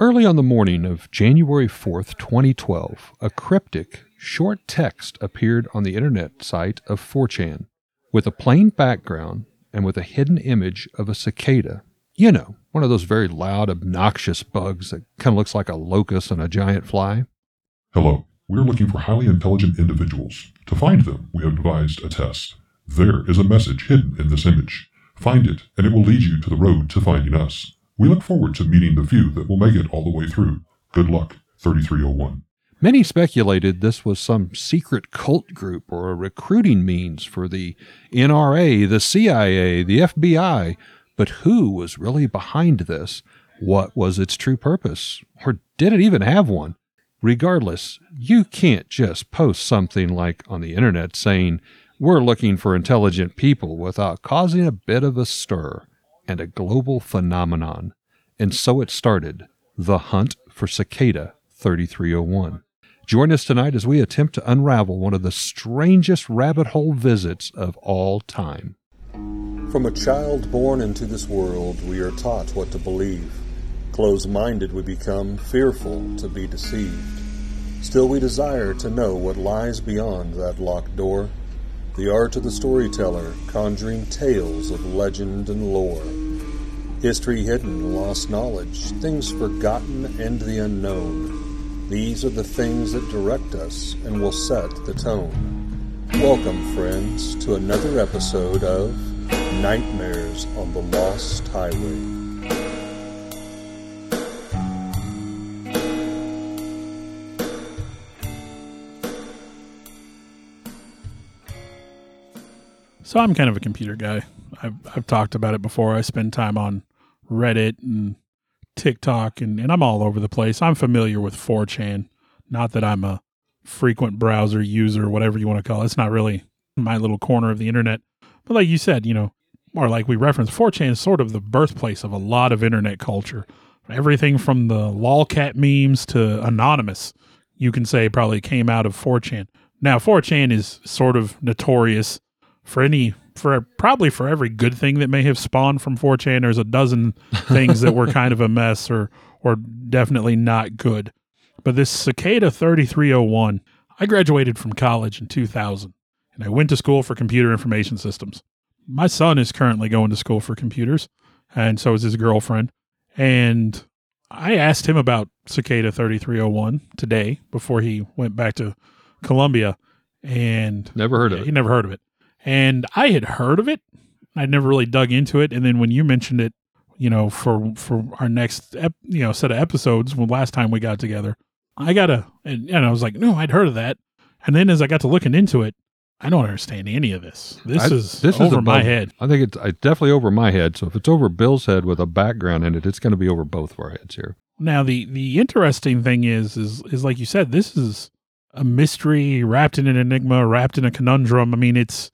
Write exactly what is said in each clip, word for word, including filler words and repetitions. Early on the morning of January fourth, twenty twelve, a cryptic, short text appeared on the internet site of four chan, with a plain background and with a hidden image of a cicada. You know, one of those very loud, obnoxious bugs that kind of looks like a locust and a giant fly. Hello, we are looking for highly intelligent individuals. To find them, we have devised a test. There is a message hidden in this image. Find it, and it will lead you to the road to finding us. We look forward to meeting the few that will make it all the way through. Good luck, thirty-three oh one. Many speculated this was some secret cult group or a recruiting means for the N R A, the C I A, the F B I. But who was really behind this? What was its true purpose? Or did it even have one? Regardless, you can't just post something like on the internet saying, "We're looking for intelligent people," without causing a bit of a stir and a global phenomenon. And so it started, the hunt for Cicada thirty-three oh one. Join us tonight as we attempt to unravel one of the strangest rabbit hole visits of all time. From a child born into this world, we are taught what to believe. Close-minded we become, fearful to be deceived. Still we desire to know what lies beyond that locked door. The art of the storyteller, conjuring tales of legend and lore. History hidden, lost knowledge, things forgotten, and the unknown. These are the things that direct us and will set the tone. Welcome, friends, to another episode of Nightmares on the Lost Highway. So I'm kind of a computer guy. I've, I've talked about it before. I spend time on Reddit and TikTok, and, and I'm all over the place. I'm familiar with four chan. Not that I'm a frequent browser user, whatever you want to call it. It's not really my little corner of the internet. But like you said, you know, or like we referenced, four chan is sort of the birthplace of a lot of internet culture. Everything from the lolcat memes to anonymous, you can say probably came out of four chan. Now, four chan is sort of notorious For any, for probably for every good thing that may have spawned from four chan, there's a dozen things that were kind of a mess or, or definitely not good. But this Cicada thirty-three oh one, I graduated from college in two thousand, and I went to school for computer information systems. My son is currently going to school for computers, and so is his girlfriend. And I asked him about Cicada thirty-three oh one today before he went back to Columbia, and never heard yeah, of it. He never heard of it. And I had heard of it. I'd never really dug into it. And then when you mentioned it, you know, for for our next ep, you know set of episodes, when last time we got together, I got a, and, and I was like, no, I'd heard of that. And then as I got to looking into it, I don't understand any of this. This I, is this over is my head. I think it's, it's definitely over my head. So if it's over Bill's head with a background in it, it's going to be over both of our heads here. Now, the the interesting thing is, is, is like you said, this is a mystery wrapped in an enigma, wrapped in a conundrum. I mean, it's,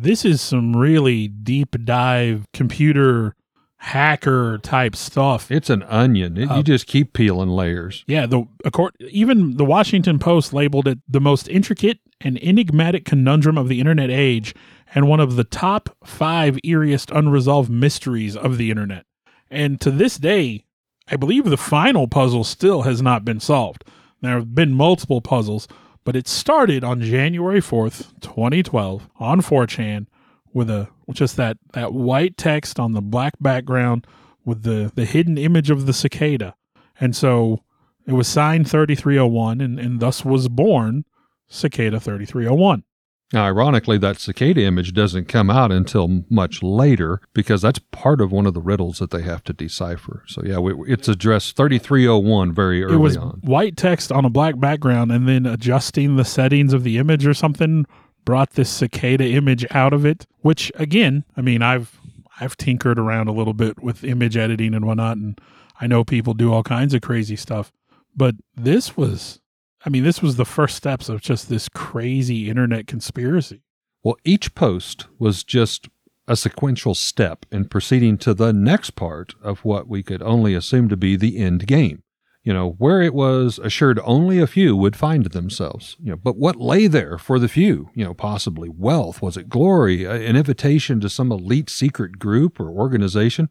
this is some really deep dive computer hacker type stuff. It's an onion. It, uh, you just keep peeling layers. Yeah. The accord, even the Washington Post labeled it the most intricate and enigmatic conundrum of the internet age and one of the top five eeriest unresolved mysteries of the internet. And to this day, I believe the final puzzle still has not been solved. There have been multiple puzzles, but it started on January fourth, twenty twelve on four chan with a just that, that white text on the black background with the, the hidden image of the cicada. And so it was signed thirty-three oh one and, and thus was born Cicada thirty-three oh one. Now, ironically, that cicada image doesn't come out until much later because that's part of one of the riddles that they have to decipher. So, yeah, we, it's address thirty-three oh one very early on. It was on. White text on a black background, and then adjusting the settings of the image or something brought this cicada image out of it, which, again, I mean, I've I've tinkered around a little bit with image editing and whatnot, and I know people do all kinds of crazy stuff, but this was... I mean, this was the first steps of just this crazy internet conspiracy. Well, each post was just a sequential step in proceeding to the next part of what we could only assume to be the end game. You know, where it was assured only a few would find themselves. You know, but what lay there for the few? You know, possibly wealth. Was it glory? An invitation to some elite secret group or organization?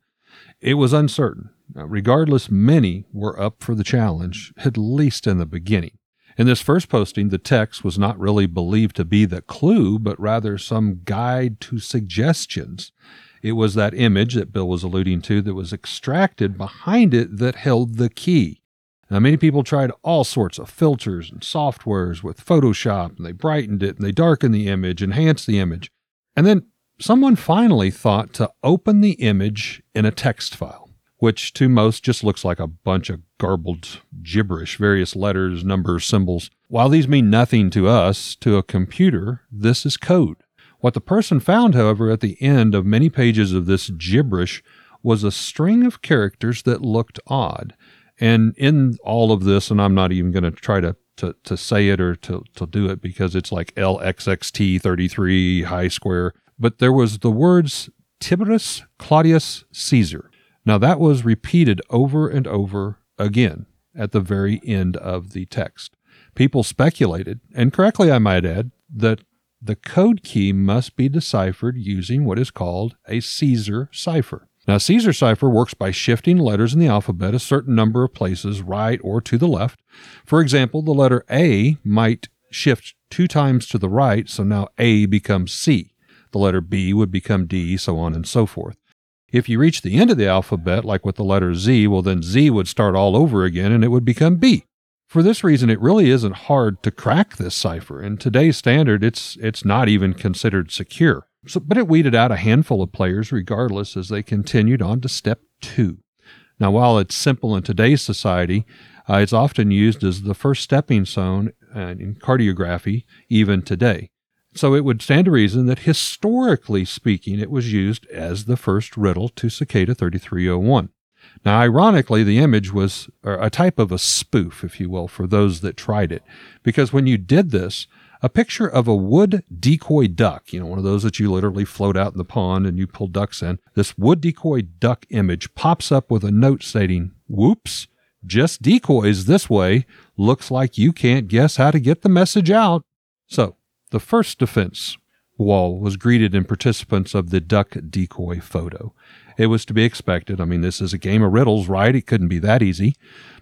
It was uncertain. Now, regardless, many were up for the challenge, at least in the beginning. In this first posting, the text was not really believed to be the clue, but rather some guide to suggestions. It was that image that Bill was alluding to that was extracted behind it that held the key. Now, many people tried all sorts of filters and softwares with Photoshop, and they brightened it, and they darkened the image, enhanced the image. And then someone finally thought to open the image in a text file, which to most just looks like a bunch of garbled gibberish, various letters, numbers, symbols. While these mean nothing to us, to a computer, this is code. What the person found, however, at the end of many pages of this gibberish was a string of characters that looked odd. And in all of this, and I'm not even going to try to, to, to say it or to, to do it because it's like L X X T thirty-three high square, but there was the words Tiberius Claudius Caesar. Now that was repeated over and over again at the very end of the text. People speculated, and correctly I might add, that the code key must be deciphered using what is called a Caesar cipher. Now, Caesar cipher works by shifting letters in the alphabet a certain number of places right or to the left. For example, the letter A might shift two times to the right, so now A becomes C. The letter B would become D, so on and so forth. If you reach the end of the alphabet, like with the letter Z, well, then Z would start all over again and it would become B. For this reason, it really isn't hard to crack this cipher. In today's standard, it's it's not even considered secure. So, but it weeded out a handful of players regardless as they continued on to step two. Now, while it's simple in today's society, uh, it's often used as the first stepping stone uh, in cartography even today. So it would stand to reason that historically speaking, it was used as the first riddle to Cicada thirty-three oh one. Now, ironically, the image was a type of a spoof, if you will, for those that tried it, because when you did this, a picture of a wood decoy duck, you know, one of those that you literally float out in the pond and you pull ducks in. This wood decoy duck image pops up with a note stating, "Whoops, just decoys this way. Looks like you can't guess how to get the message out." So the first defense wall was greeted in participants of the duck decoy photo. It was to be expected. I mean, this is a game of riddles, right? It couldn't be that easy.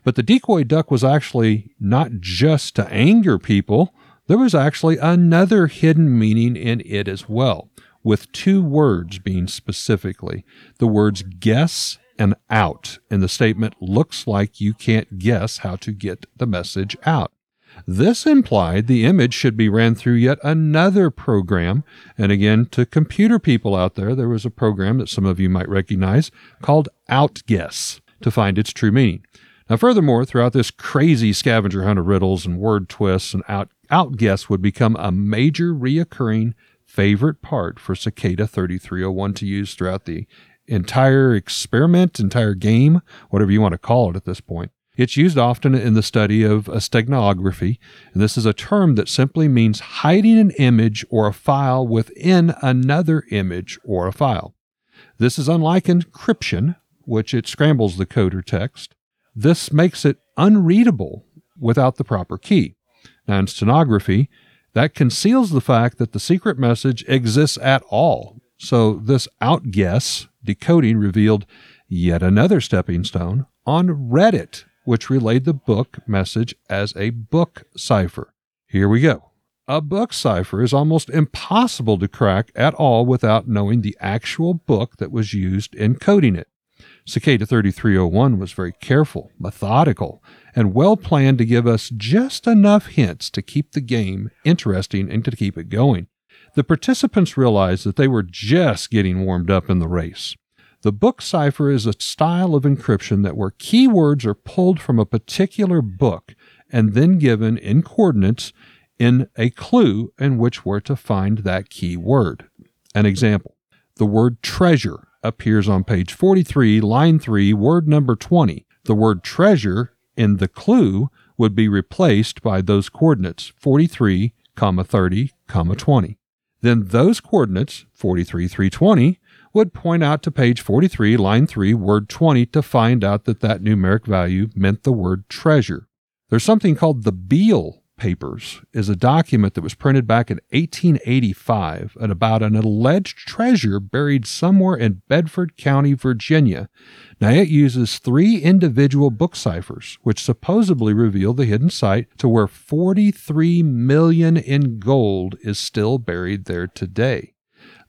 But the decoy duck was actually not just to anger people. There was actually another hidden meaning in it as well, with two words being specifically the words guess and out in the statement, "Looks like you can't guess how to get the message out." This implied the image should be ran through yet another program. And again, to computer people out there, there was a program that some of you might recognize called Outguess to find its true meaning. Now, furthermore, throughout this crazy scavenger hunt of riddles and word twists, and out, outguess would become a major reoccurring favorite part for Cicada thirty-three oh one to use throughout the entire experiment, entire game, whatever you want to call it at this point. It's used often in the study of steganography, and this is a term that simply means hiding an image or a file within another image or a file. This is unlike encryption, which it scrambles the code or text. This makes it unreadable without the proper key. Now, in steganography, that conceals the fact that the secret message exists at all. So this outguess decoding revealed yet another stepping stone on Reddit, which relayed the book message as a book cipher. Here we go. A book cipher is almost impossible to crack at all without knowing the actual book that was used in coding it. Cicada thirty-three oh one was very careful, methodical, and well-planned to give us just enough hints to keep the game interesting and to keep it going. The participants realized that they were just getting warmed up in the race. The book cipher is a style of encryption that where keywords are pulled from a particular book and then given in coordinates in a clue in which we're to find that keyword. An example, the word treasure appears on page forty-three, line three, word number twenty. The word treasure in the clue would be replaced by those coordinates, forty-three, thirty, twenty. Then those coordinates, forty-three, three twenty, would point out to page forty-three, line three, word twenty to find out that that numeric value meant the word treasure. There's something called the Beale Papers is a document that was printed back in eighteen eighty-five about an alleged treasure buried somewhere in Bedford County, Virginia. Now, it uses three individual book ciphers, which supposedly reveal the hidden site to where forty-three million dollars in gold is still buried there today.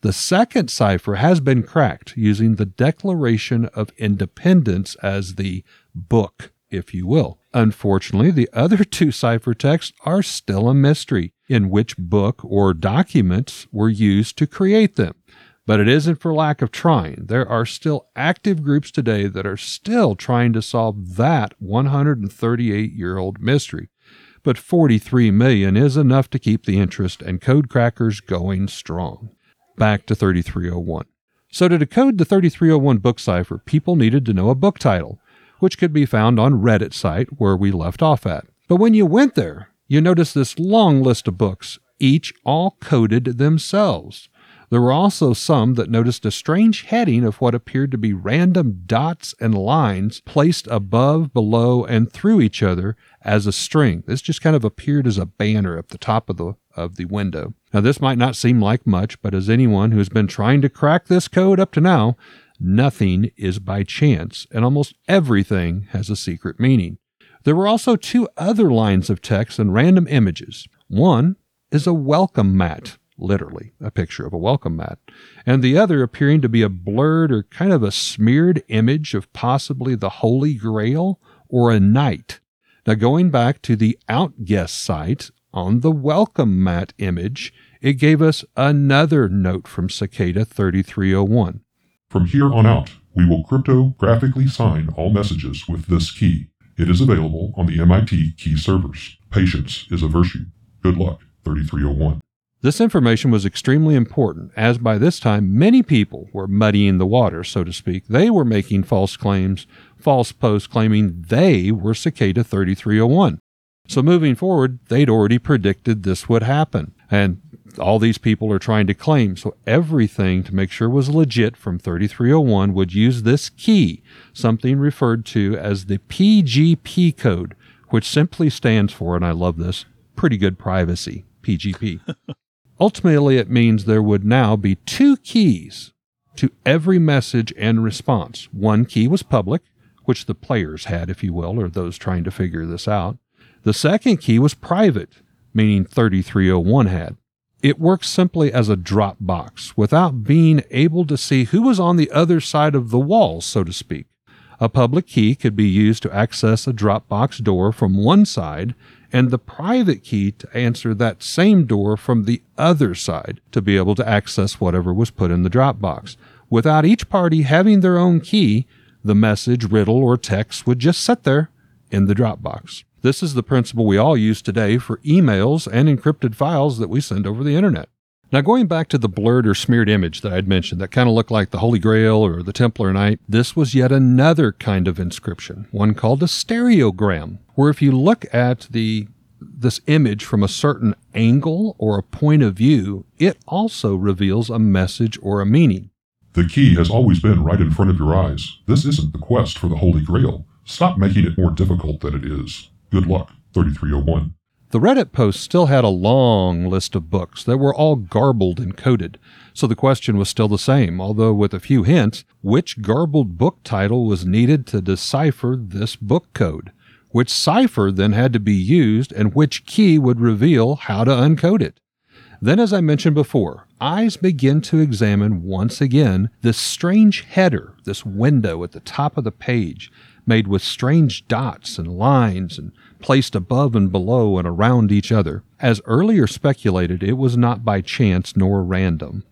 The second cipher has been cracked using the Declaration of Independence as the book, if you will. Unfortunately, the other two ciphertexts are still a mystery in which book or documents were used to create them. But it isn't for lack of trying. There are still active groups today that are still trying to solve that one hundred thirty-eight-year-old mystery. But forty-three million is enough to keep the interest and code crackers going strong. Back to thirty-three oh one. So to decode the thirty-three oh one book cipher, people needed to know a book title, which could be found on Reddit site where we left off at. But when you went there, you noticed this long list of books, each all coded themselves. There were also some that noticed a strange heading of what appeared to be random dots and lines placed above, below, and through each other as a string. This just kind of appeared as a banner up the top of the of the window. Now, this might not seem like much, but as anyone who has been trying to crack this code up to now, nothing is by chance, and almost everything has a secret meaning. There were also two other lines of text and random images. One is a welcome mat, literally a picture of a welcome mat, and the other appearing to be a blurred or kind of a smeared image of possibly the Holy Grail or a knight. Now, going back to the Outguess site, on the welcome mat image, it gave us another note from Cicada thirty-three oh one. From here on out, we will cryptographically sign all messages with this key. It is available on the M I T key servers. Patience is a virtue. Good luck, thirty-three oh one. This information was extremely important, as by this time many people were muddying the water, so to speak. They were making false claims, false posts claiming they were Cicada thirty-three oh one. So moving forward, they'd already predicted this would happen. And all these people are trying to claim, so everything to make sure was legit from thirty-three oh one would use this key, something referred to as the P G P code, which simply stands for, and I love this, pretty good privacy, P G P. Ultimately, it means there would now be two keys to every message and response. One key was public, which the players had, if you will, or those trying to figure this out. The second key was private, meaning thirty-three oh one had. It works simply as a drop box without being able to see who was on the other side of the wall, so to speak. A public key could be used to access a drop box door from one side and the private key to answer that same door from the other side to be able to access whatever was put in the drop box. Without each party having their own key, the message, riddle, or text would just sit there in the drop box. This is the principle we all use today for emails and encrypted files that we send over the internet. Now, going back to the blurred or smeared image that I'd mentioned that kind of looked like the Holy Grail or the Templar Knight, this was yet another kind of inscription, one called a stereogram, where if you look at the this image from a certain angle or a point of view, it also reveals a message or a meaning. The key has always been right in front of your eyes. This isn't the quest for the Holy Grail. Stop making it more difficult than it is. Good luck, thirty-three oh one. The Reddit post still had a long list of books that were all garbled and coded, so the question was still the same, although with a few hints, which garbled book title was needed to decipher this book code? Which cipher then had to be used, and which key would reveal how to uncode it? Then, as I mentioned before, eyes begin to examine once again this strange header, this window at the top of the page, made with strange dots and lines and placed above and below and around each other. As earlier speculated, it was not by chance nor random.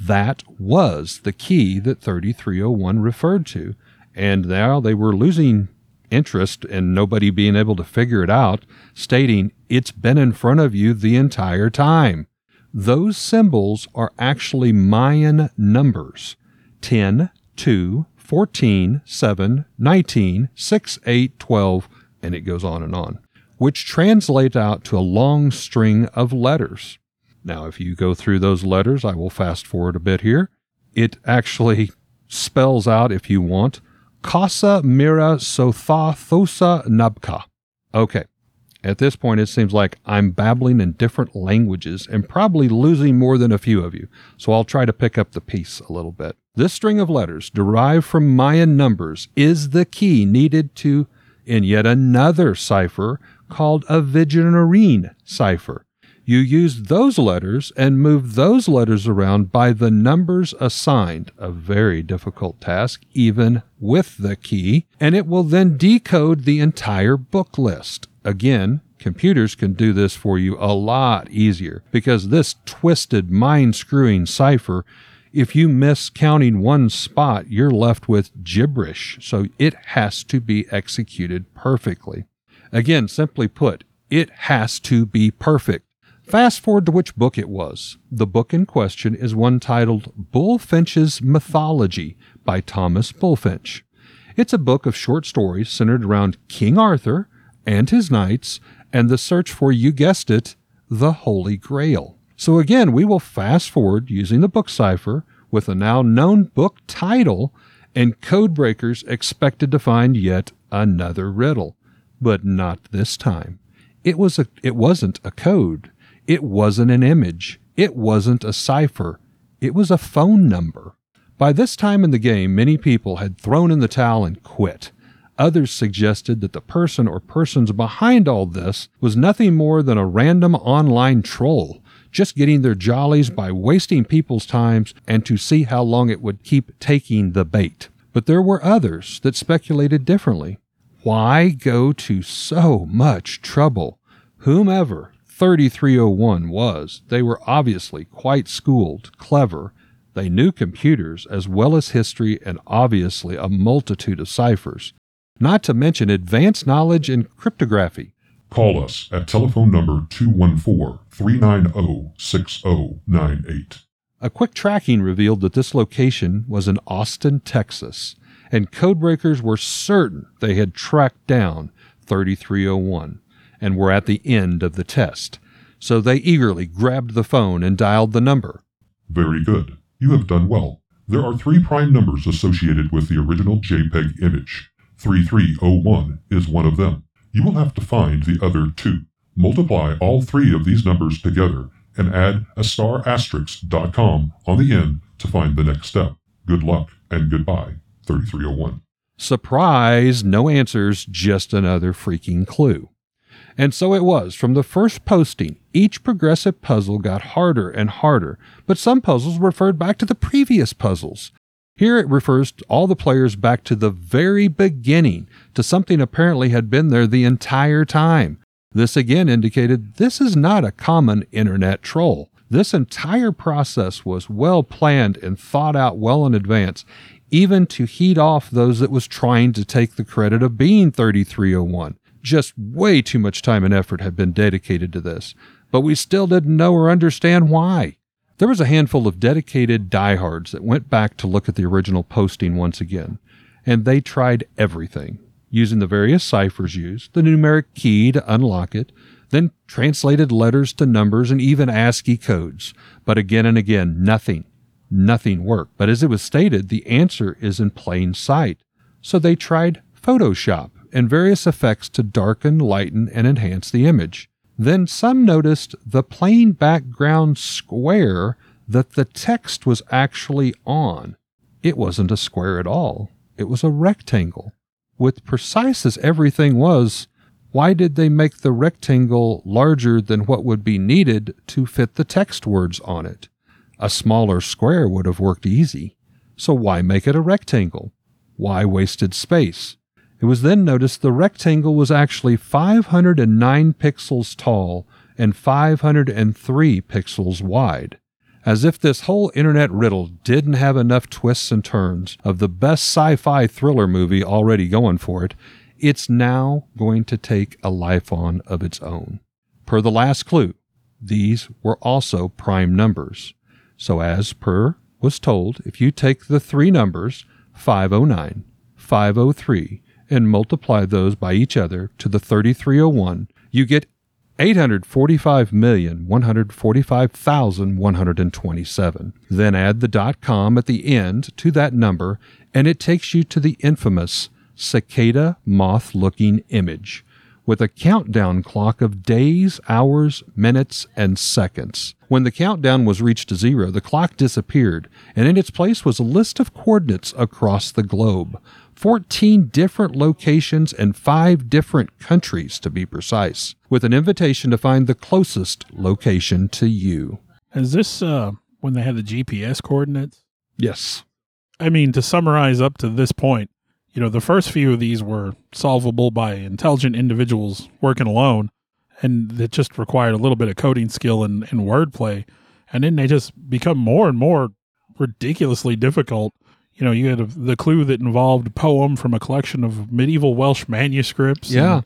That was the key that thirty-three oh one referred to, and now they were losing interest in nobody being able to figure it out, stating, "It's been in front of you the entire time." Those symbols are actually Mayan numbers, ten, two, fourteen, seven, nineteen, six, eight, twelve, and it goes on and on, which translate out to a long string of letters. Now, if you go through those letters, I will fast forward a bit here. It actually spells out, if you want, Kasa Mira Sotha Thosa Nabka. Okay, At this point, it seems like I'm babbling in different languages and probably losing more than a few of you, so I'll try to pick up the piece a little bit. This string of letters, derived from Mayan numbers, is the key needed to in yet another cipher called a Vigenère cipher. You use those letters and move those letters around by the numbers assigned, a very difficult task, even with the key, and it will then decode the entire book list. Again, computers can do this for you a lot easier, because this twisted, mind-screwing cipher, if you miss counting one spot, you're left with gibberish, so it has to be executed perfectly. Again, simply put, it has to be perfect. Fast forward to which book it was. The book in question is one titled Bullfinch's Mythology by Thomas Bullfinch. It's a book of short stories centered around King Arthur and his knights, and the search for, you guessed it, the Holy Grail. So again, we will fast forward using the book cipher with a now known book title and code breakers expected to find yet another riddle. But not this time. It was a, it wasn't a code. It wasn't an image. It wasn't a cipher. It was a phone number. By this time in the game, many people had thrown in the towel and quit. Others suggested that the person or persons behind all this was nothing more than a random online troll, just getting their jollies by wasting people's times and to see how long it would keep taking the bait. But there were others that speculated differently. Why go to so much trouble? Whomever thirty-three oh one was, they were obviously quite schooled, clever. They knew computers as well as history and obviously a multitude of ciphers, not to mention advanced knowledge in cryptography. Call us at telephone number two one four, three nine zero, six zero nine eight. A quick tracking revealed that this location was in Austin, Texas, and codebreakers were certain they had tracked down thirty-three oh one and were at the end of the test. So they eagerly grabbed the phone and dialed the number. Very good. You have done well. There are three prime numbers associated with the original JPEG image. thirty-three oh one is one of them. You will have to find the other two. Multiply all three of these numbers together and add a star asterisk dot com on the end to find the next step. Good luck and goodbye, thirty-three oh one. Surprise, no answers, just another freaking clue. And so it was. From the first posting, each progressive puzzle got harder and harder, but some puzzles referred back to the previous puzzles. Here it refers to all the players back to the very beginning, to something apparently had been there the entire time. This again indicated this is not a common internet troll. This entire process was well planned and thought out well in advance, even to heat off those that was trying to take the credit of being thirty-three oh one. Just way too much time and effort had been dedicated to this, but we still didn't know or understand why. There was a handful of dedicated diehards that went back to look at the original posting once again, and they tried everything, using the various ciphers used, the numeric key to unlock it, then translated letters to numbers and even ASCII codes. But again and again, nothing, nothing worked. But as it was stated, the answer is in plain sight. So they tried Photoshop and various effects to darken, lighten, and enhance the image. Then some noticed the plain background square that the text was actually on. It wasn't a square at all. It was a rectangle. With precise as everything was, why did they make the rectangle larger than what would be needed to fit the text words on it? A smaller square would have worked easy. So why make it a rectangle? Why wasted space? It was then noticed the rectangle was actually five hundred nine pixels tall and five hundred three pixels wide. As if this whole internet riddle didn't have enough twists and turns of the best sci-fi thriller movie already going for it, it's now going to take a life on of its own. Per the last clue, these were also prime numbers. So as per was told, if you take the three numbers, five oh nine, five oh three, and multiply those by each other to the thirty-three oh one, you get eight hundred forty-five million, one hundred forty-five thousand, one hundred twenty-seven. Then add the .com at the end to that number, and it takes you to the infamous cicada moth-looking image, with a countdown clock of days, hours, minutes, and seconds. When the countdown was reached to zero, the clock disappeared, and in its place was a list of coordinates across the globe. fourteen different locations and five different countries, to be precise, with an invitation to find the closest location to you. Is this uh, when they had the G P S coordinates? Yes. I mean, to summarize up to this point, you know, the first few of these were solvable by intelligent individuals working alone, and it just required a little bit of coding skill and, and wordplay. And then they just become more and more ridiculously difficult. You know, you had a, the clue that involved a poem from a collection of medieval Welsh manuscripts. Yeah. And,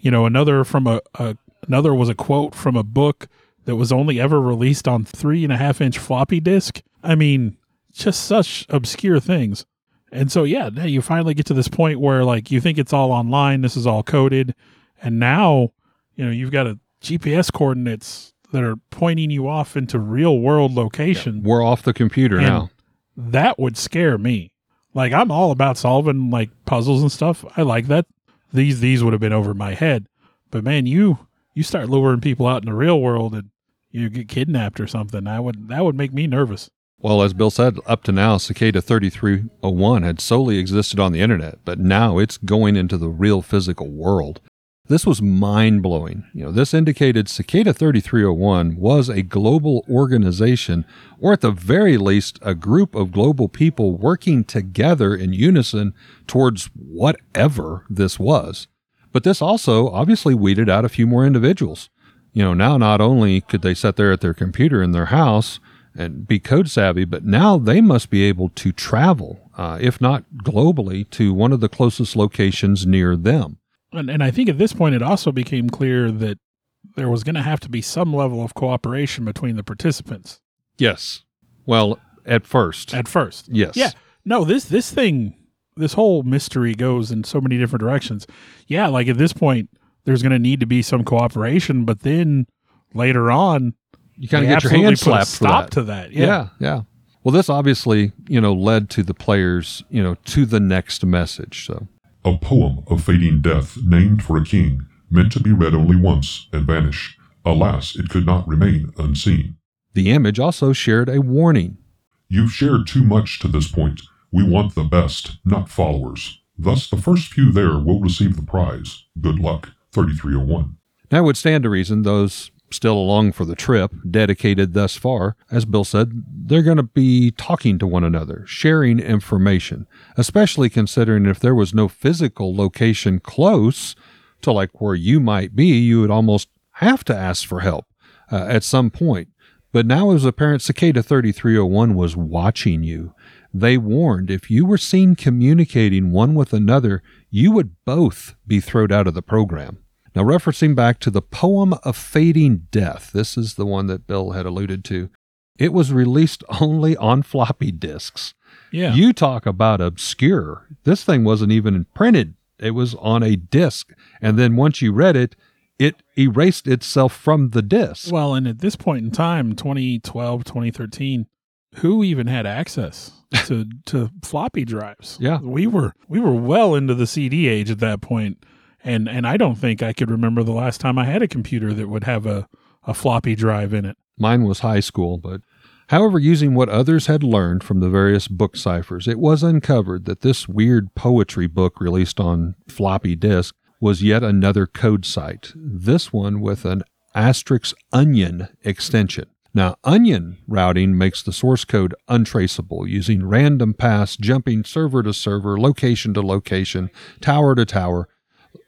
you know, another from a, a another was a quote from a book that was only ever released on three and a half inch floppy disk. I mean, just such obscure things. And so, yeah, now you finally get to this point where, like, you think it's all online, this is all coded, and now, you know, you've got a G P S coordinates that are pointing you off into real-world location. Yeah, we're off the computer now. That would scare me. Like, I'm all about solving, like, puzzles and stuff. I like that. These these would have been over my head. But, man, you you start luring people out in the real world and you get kidnapped or something. I would That would make me nervous. Well, as Bill said, up to now, Cicada thirty-three oh one had solely existed on the internet, but now it's going into the real physical world. This was mind-blowing. You know, this indicated Cicada thirty-three oh one was a global organization, or at the very least, a group of global people working together in unison towards whatever this was. But this also obviously weeded out a few more individuals. You know, now not only could they sit there at their computer in their house and be code savvy, but now they must be able to travel, uh, if not globally, to one of the closest locations near them. And, and I think at this point it also became clear that there was going to have to be some level of cooperation between the participants. Yes. Well, at first. At first. Yes. Yeah. No, this, this thing, this whole mystery goes in so many different directions. Yeah, like at this point, there's going to need to be some cooperation, but then later on, you kind of get your hand slapped for that. Stop to that. Yeah. yeah, yeah. Well, this obviously, you know, led to the players, you know, to the next message. So, a poem of fading death, named for a king, meant to be read only once and vanish. Alas, it could not remain unseen. The image also shared a warning. You've shared too much to this point. We want the best, not followers. Thus, the first few there will receive the prize. Good luck, thirty-three oh one. Now, it would stand to reason those still along for the trip, dedicated thus far, as Bill said, they're going to be talking to one another, sharing information, especially considering if there was no physical location close to like where you might be, you would almost have to ask for help uh, at some point. But now it was apparent Cicada thirty-three oh one was watching you. They warned if you were seen communicating one with another, you would both be thrown out of the program. Now, referencing back to the Poem of Fading Death, this is the one that Bill had alluded to. It was released only on floppy disks. Yeah. You talk about obscure. This thing wasn't even printed. It was on a disk. And then once you read it, it erased itself from the disk. Well, and at this point in time, twenty twelve, twenty thirteen, who even had access to, to floppy drives? Yeah. We were, we were well into the C D age at that point. And and I don't think I could remember the last time I had a computer that would have a, a floppy drive in it. Mine was high school, but however, using what others had learned from the various book ciphers, it was uncovered that this weird poetry book released on floppy disk was yet another code site, this one with an asterisk onion extension. Now, onion routing makes the source code untraceable using random paths, jumping server to server, location to location, tower to tower,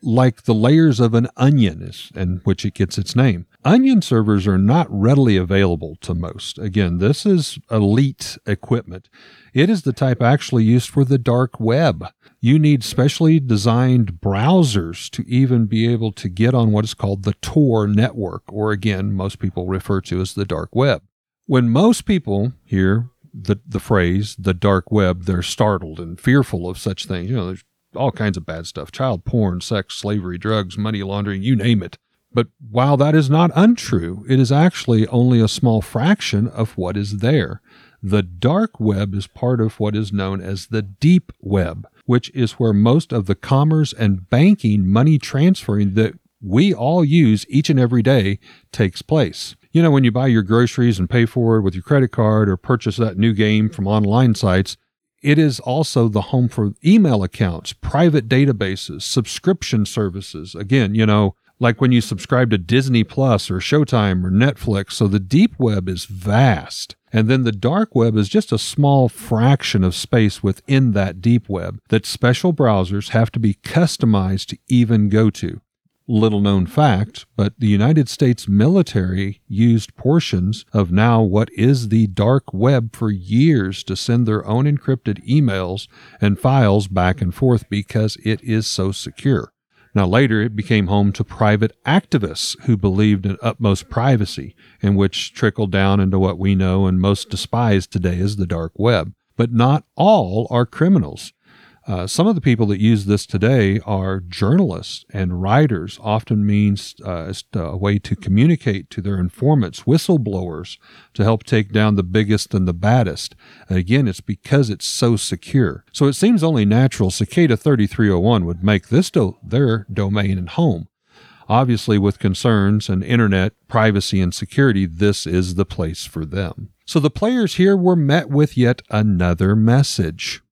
like the layers of an onion is, in which it gets its name. Onion servers are not readily available to most. Again, this is elite equipment. It is the type actually used for the dark web. You need specially designed browsers to even be able to get on what is called the Tor network, or again, most people refer to as the dark web. When most people hear the, the phrase, the dark web, they're startled and fearful of such things. You know, there's all kinds of bad stuff, child porn, sex, slavery, drugs, money laundering, you name it. But while that is not untrue, it is actually only a small fraction of what is there. The dark web is part of what is known as the deep web, which is where most of the commerce and banking money transferring that we all use each and every day takes place. You know, when you buy your groceries and pay for it with your credit card or purchase that new game from online sites, it is also the home for email accounts, private databases, subscription services. Again, you know, like when you subscribe to Disney Plus or Showtime or Netflix. So the deep web is vast. And then the dark web is just a small fraction of space within that deep web that special browsers have to be customized to even go to. Little known fact, but the United States military used portions of now what is the dark web for years to send their own encrypted emails and files back and forth because it is so secure. Now later, it became home to private activists who believed in utmost privacy, and which trickled down into what we know and most despise today as the dark web. But not all are criminals. Uh, some of the people that use this today are journalists and writers, often means uh, a way to communicate to their informants, whistleblowers, to help take down the biggest and the baddest. And again, it's because it's so secure. So it seems only natural Cicada thirty-three oh one would make this do- their domain and home. Obviously, with concerns and internet privacy and security, this is the place for them. So the players here were met with yet another message.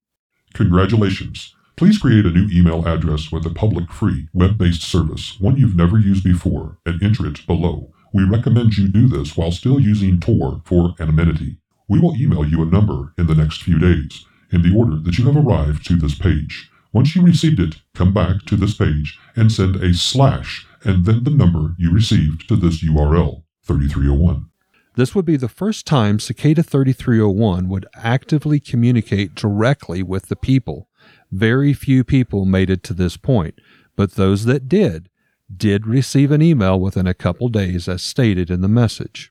Congratulations. Please create a new email address with a public free web-based service, one you've never used before, and enter it below. We recommend you do this while still using Tor for anonymity. We will email you a number in the next few days, in the order that you have arrived to this page. Once you received it, come back to this page and send a slash and then the number you received to this U R L, thirty-three oh one. This would be the first time Cicada thirty-three oh one would actively communicate directly with the people. Very few people made it to this point, but those that did, did receive an email within a couple days as stated in the message.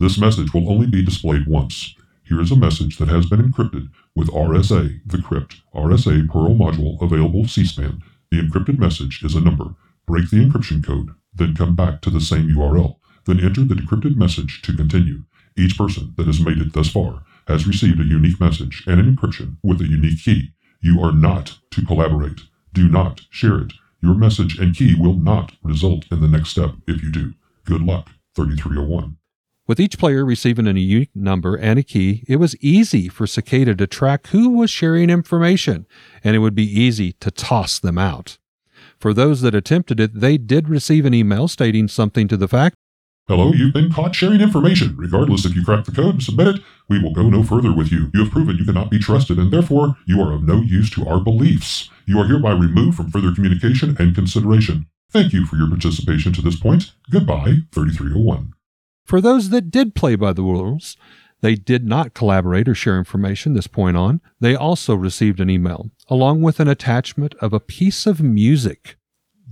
This message will only be displayed once. Here is a message that has been encrypted with R S A, the crypt, R S A Perl module available C SPAN. The encrypted message is a number. Break the encryption code, then come back to the same U R L. Then enter the decrypted message to continue. Each person that has made it thus far has received a unique message and an encryption with a unique key. You are not to collaborate. Do not share it. Your message and key will not result in the next step if you do. Good luck, thirty-three oh one. With each player receiving a unique number and a key, it was easy for Cicada to track who was sharing information, and it would be easy to toss them out. For those that attempted it, they did receive an email stating something to the fact, hello, you've been caught sharing information. Regardless if you crack the code and submit it, we will go no further with you. You have proven you cannot be trusted, and therefore, you are of no use to our beliefs. You are hereby removed from further communication and consideration. Thank you for your participation to this point. Goodbye, thirty-three oh one. For those that did play by the rules, they did not collaborate or share information this point on. They also received an email, along with an attachment of a piece of music.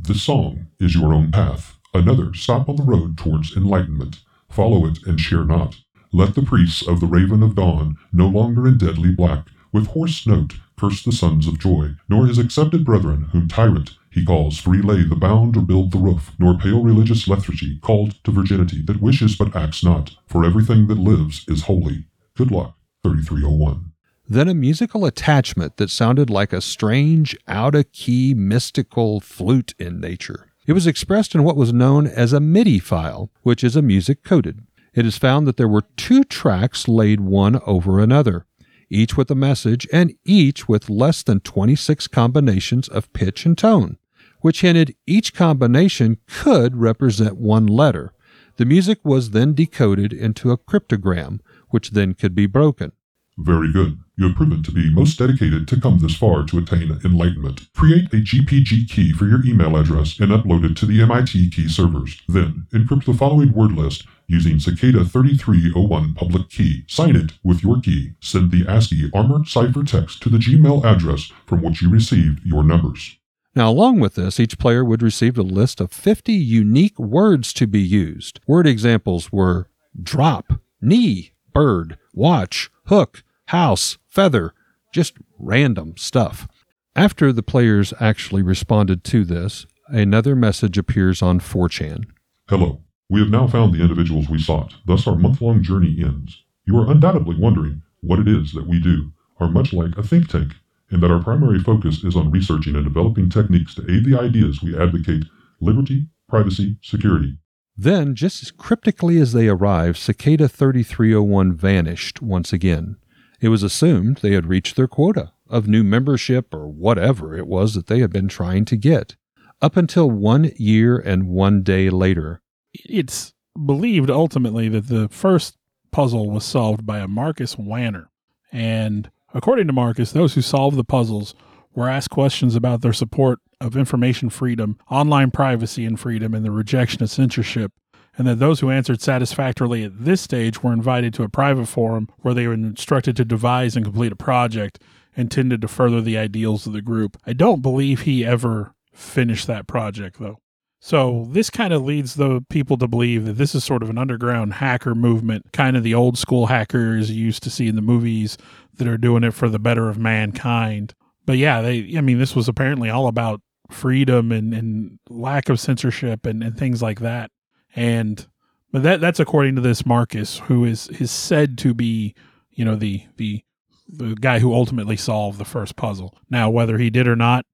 The song is your own path. Another stop on the road towards enlightenment. Follow it and share not. Let the priests of the Raven of Dawn, no longer in deadly black, with hoarse note curse the sons of joy, nor his accepted brethren, whom tyrant he calls, free lay the bound or build the roof, nor pale religious lethargy called to virginity that wishes but acts not, for everything that lives is holy. Good luck, thirty-three oh one. Then a musical attachment that sounded like a strange, out-of-key, mystical flute in nature. It was expressed in what was known as a MIDI file, which is a music coded. It is found that there were two tracks laid one over another, each with a message and each with less than twenty-six combinations of pitch and tone, which hinted each combination could represent one letter. The music was then decoded into a cryptogram, which then could be broken. Very good. You have proven to be most dedicated to come this far to attain enlightenment. Create a G P G key for your email address and upload it to the M I T key servers. Then, encrypt the following word list using Cicada thirty-three oh one public key. Sign it with your key. Send the ASCII armored cipher text to the Gmail address from which you received your numbers. Now, along with this, each player would receive a list of fifty unique words to be used. Word examples were drop, knee, bird, watch, hook, house, feather, just random stuff. After the players actually responded to this, another message appears on four chan. Hello. We have now found the individuals we sought. Thus our month-long journey ends. You are undoubtedly wondering what it is that we do, are much like a think tank, and that our primary focus is on researching and developing techniques to aid the ideas we advocate, liberty, privacy, security. Then, just as cryptically as they arrived, Cicada thirty-three oh one vanished once again. It was assumed they had reached their quota of new membership or whatever it was that they had been trying to get, up until one year and one day later. It's believed ultimately that the first puzzle was solved by a Marcus Wanner. And according to Marcus, those who solved the puzzles were asked questions about their support of information freedom, online privacy and freedom, and the rejection of censorship, and that those who answered satisfactorily at this stage were invited to a private forum where they were instructed to devise and complete a project intended to further the ideals of the group. I don't believe he ever finished that project, though. So this kind of leads the people to believe that this is sort of an underground hacker movement, kind of the old school hackers you used to see in the movies that are doing it for the better of mankind. But yeah, they, I mean, this was apparently all about freedom and, and lack of censorship and, and things like that. And but that that's according to this Marcus, who is is said to be, you know, the the the guy who ultimately solved the first puzzle. Now, whether he did or not,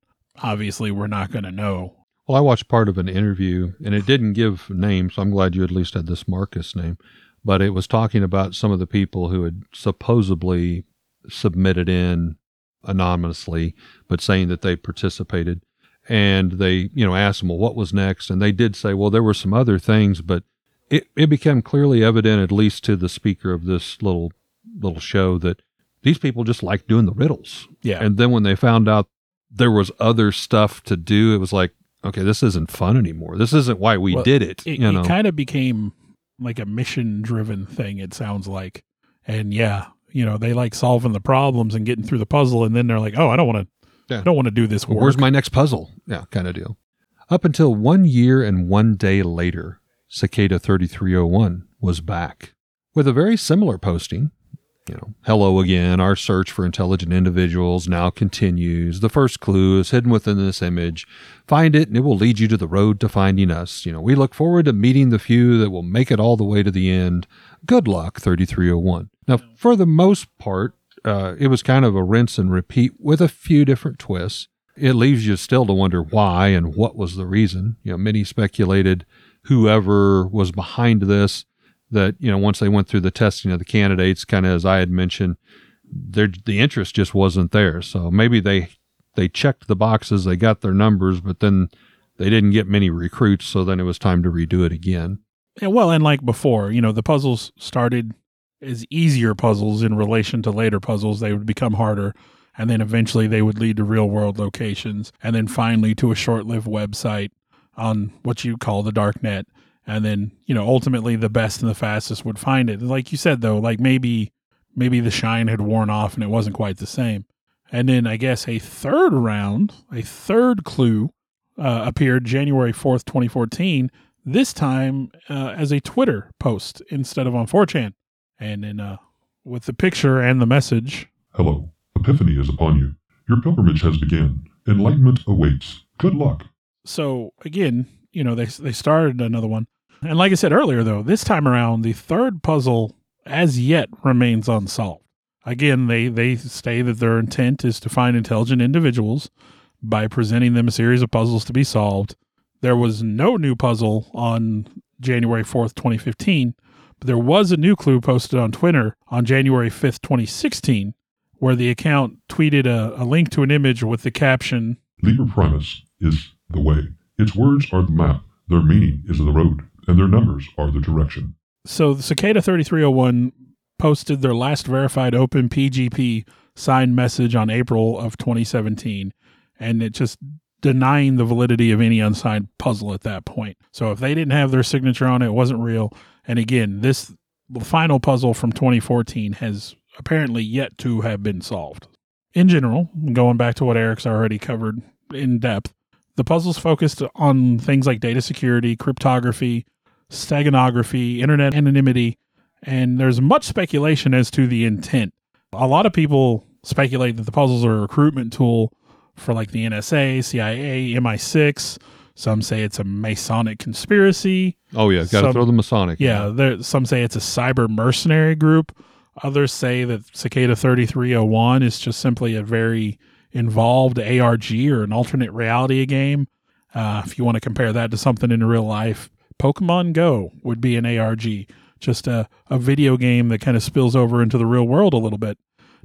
obviously we're not going to know. Well, I watched part of an interview, and it didn't give names, so I'm glad you at least had this Marcus name. But it was talking about some of the people who had supposedly submitted in anonymously, but saying that they participated. And they, you know, asked them, well, what was next? And they did say, well, there were some other things, but it, it became clearly evident, at least to the speaker of this little little show, that these people just liked doing the riddles. Yeah. And then when they found out there was other stuff to do, it was like, okay, this isn't fun anymore. This isn't why we well, did it. It, you know? It kind of became like a mission-driven thing, it sounds like. And yeah, you know, they like solving the problems and getting through the puzzle, and then they're like, oh, I don't want to. Yeah. I don't want to do this work. Where's my next puzzle? Yeah, kind of deal. Up until one year and one day later, Cicada thirty-three oh one was back with a very similar posting. You know, hello again, our search for intelligent individuals now continues. The first clue is hidden within this image. Find it and it will lead you to the road to finding us. You know, we look forward to meeting the few that will make it all the way to the end. Good luck, thirty-three oh one. Now, for the most part, Uh, it was kind of a rinse and repeat with a few different twists. It leaves you still to wonder why and what was the reason. You know, many speculated whoever was behind this, that, you know, once they went through the testing of the candidates, kind of as I had mentioned, their the interest just wasn't there. So maybe they they checked the boxes, they got their numbers, but then they didn't get many recruits, so then it was time to redo it again. Yeah, well, and like before, you know, the puzzles started as easier puzzles in relation to later puzzles. They would become harder, and then eventually they would lead to real-world locations, and then finally to a short-lived website on what you call the dark net, and then, you know, ultimately the best and the fastest would find it. Like you said, though, like maybe maybe the shine had worn off and it wasn't quite the same. And then I guess a third round, a third clue uh, appeared January fourth, twenty fourteen, this time uh, as a Twitter post instead of on four chan. And then uh, with the picture and the message. Hello. Epiphany is upon you. Your pilgrimage has begun. Enlightenment awaits. Good luck. So, again, you know, they they started another one. And like I said earlier, though, this time around, the third puzzle as yet remains unsolved. Again, they, they say that their intent is to find intelligent individuals by presenting them a series of puzzles to be solved. There was no new puzzle on January fourth, twenty fifteen. But there was a new clue posted on Twitter on January fifth, twenty sixteen, where the account tweeted a, a link to an image with the caption, Liber Primus is the way. Its words are the map, their meaning is the road, and their numbers are the direction. So the Cicada thirty-three oh one posted their last verified open P G P signed message on April of twenty seventeen, and it just denying the validity of any unsigned puzzle at that point. So if they didn't have their signature on it, it wasn't real. And again, this final puzzle from twenty fourteen has apparently yet to have been solved. In general, going back to what Eric's already covered in depth, the puzzles focused on things like data security, cryptography, steganography, internet anonymity, and there's much speculation as to the intent. A lot of people speculate that the puzzles are a recruitment tool for like the N S A, C I A, M I six. Some say it's a Masonic conspiracy. Oh, yeah. Got to throw the Masonic. Yeah. There, some say it's a cyber mercenary group. Others say that Cicada thirty-three oh one is just simply a very involved A R G or an alternate reality game. Uh, if you want to compare that to something in real life, Pokemon Go would be an A R G, just a, a video game that kind of spills over into the real world a little bit.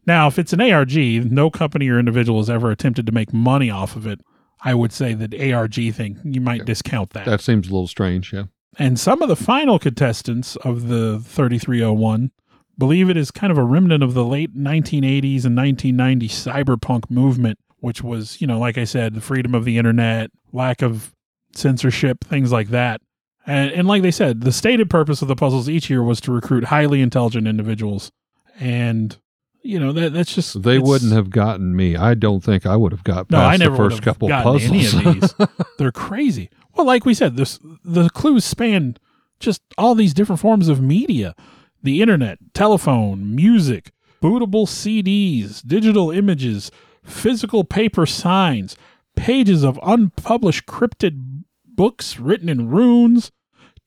Now, if it's an A R G, no company or individual has ever attempted to make money off of it. I would say that A R G thing, you might yeah. discount that. That seems a little strange, yeah. And some of the final contestants of the thirty-three oh one believe it is kind of a remnant of the late nineteen eighties and nineteen nineties cyberpunk movement, which was, you know, like I said, the freedom of the internet, lack of censorship, things like that. And, and like they said, the stated purpose of the puzzles each year was to recruit highly intelligent individuals. And, you know, that that's just... They wouldn't have gotten me. I don't think I would have got past no, I never the first couple puzzles. Any of these. They're crazy. Well, like we said, this, the clues span just all these different forms of media. The internet, telephone, music, bootable C Ds, digital images, physical paper signs, pages of unpublished cryptid books written in runes,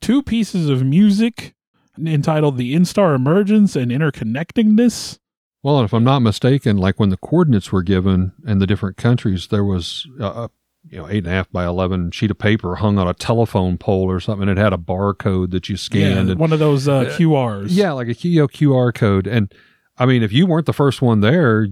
two pieces of music entitled The Instar Emergence and Interconnectedness. Well, if I'm not mistaken, like when the coordinates were given and the different countries, there was a you know, eight and a half by eleven sheet of paper hung on a telephone pole or something. It had a barcode that you scanned. Yeah, and, one of those uh, uh, Q Rs. Yeah, like a Q R code. And I mean, if you weren't the first one there,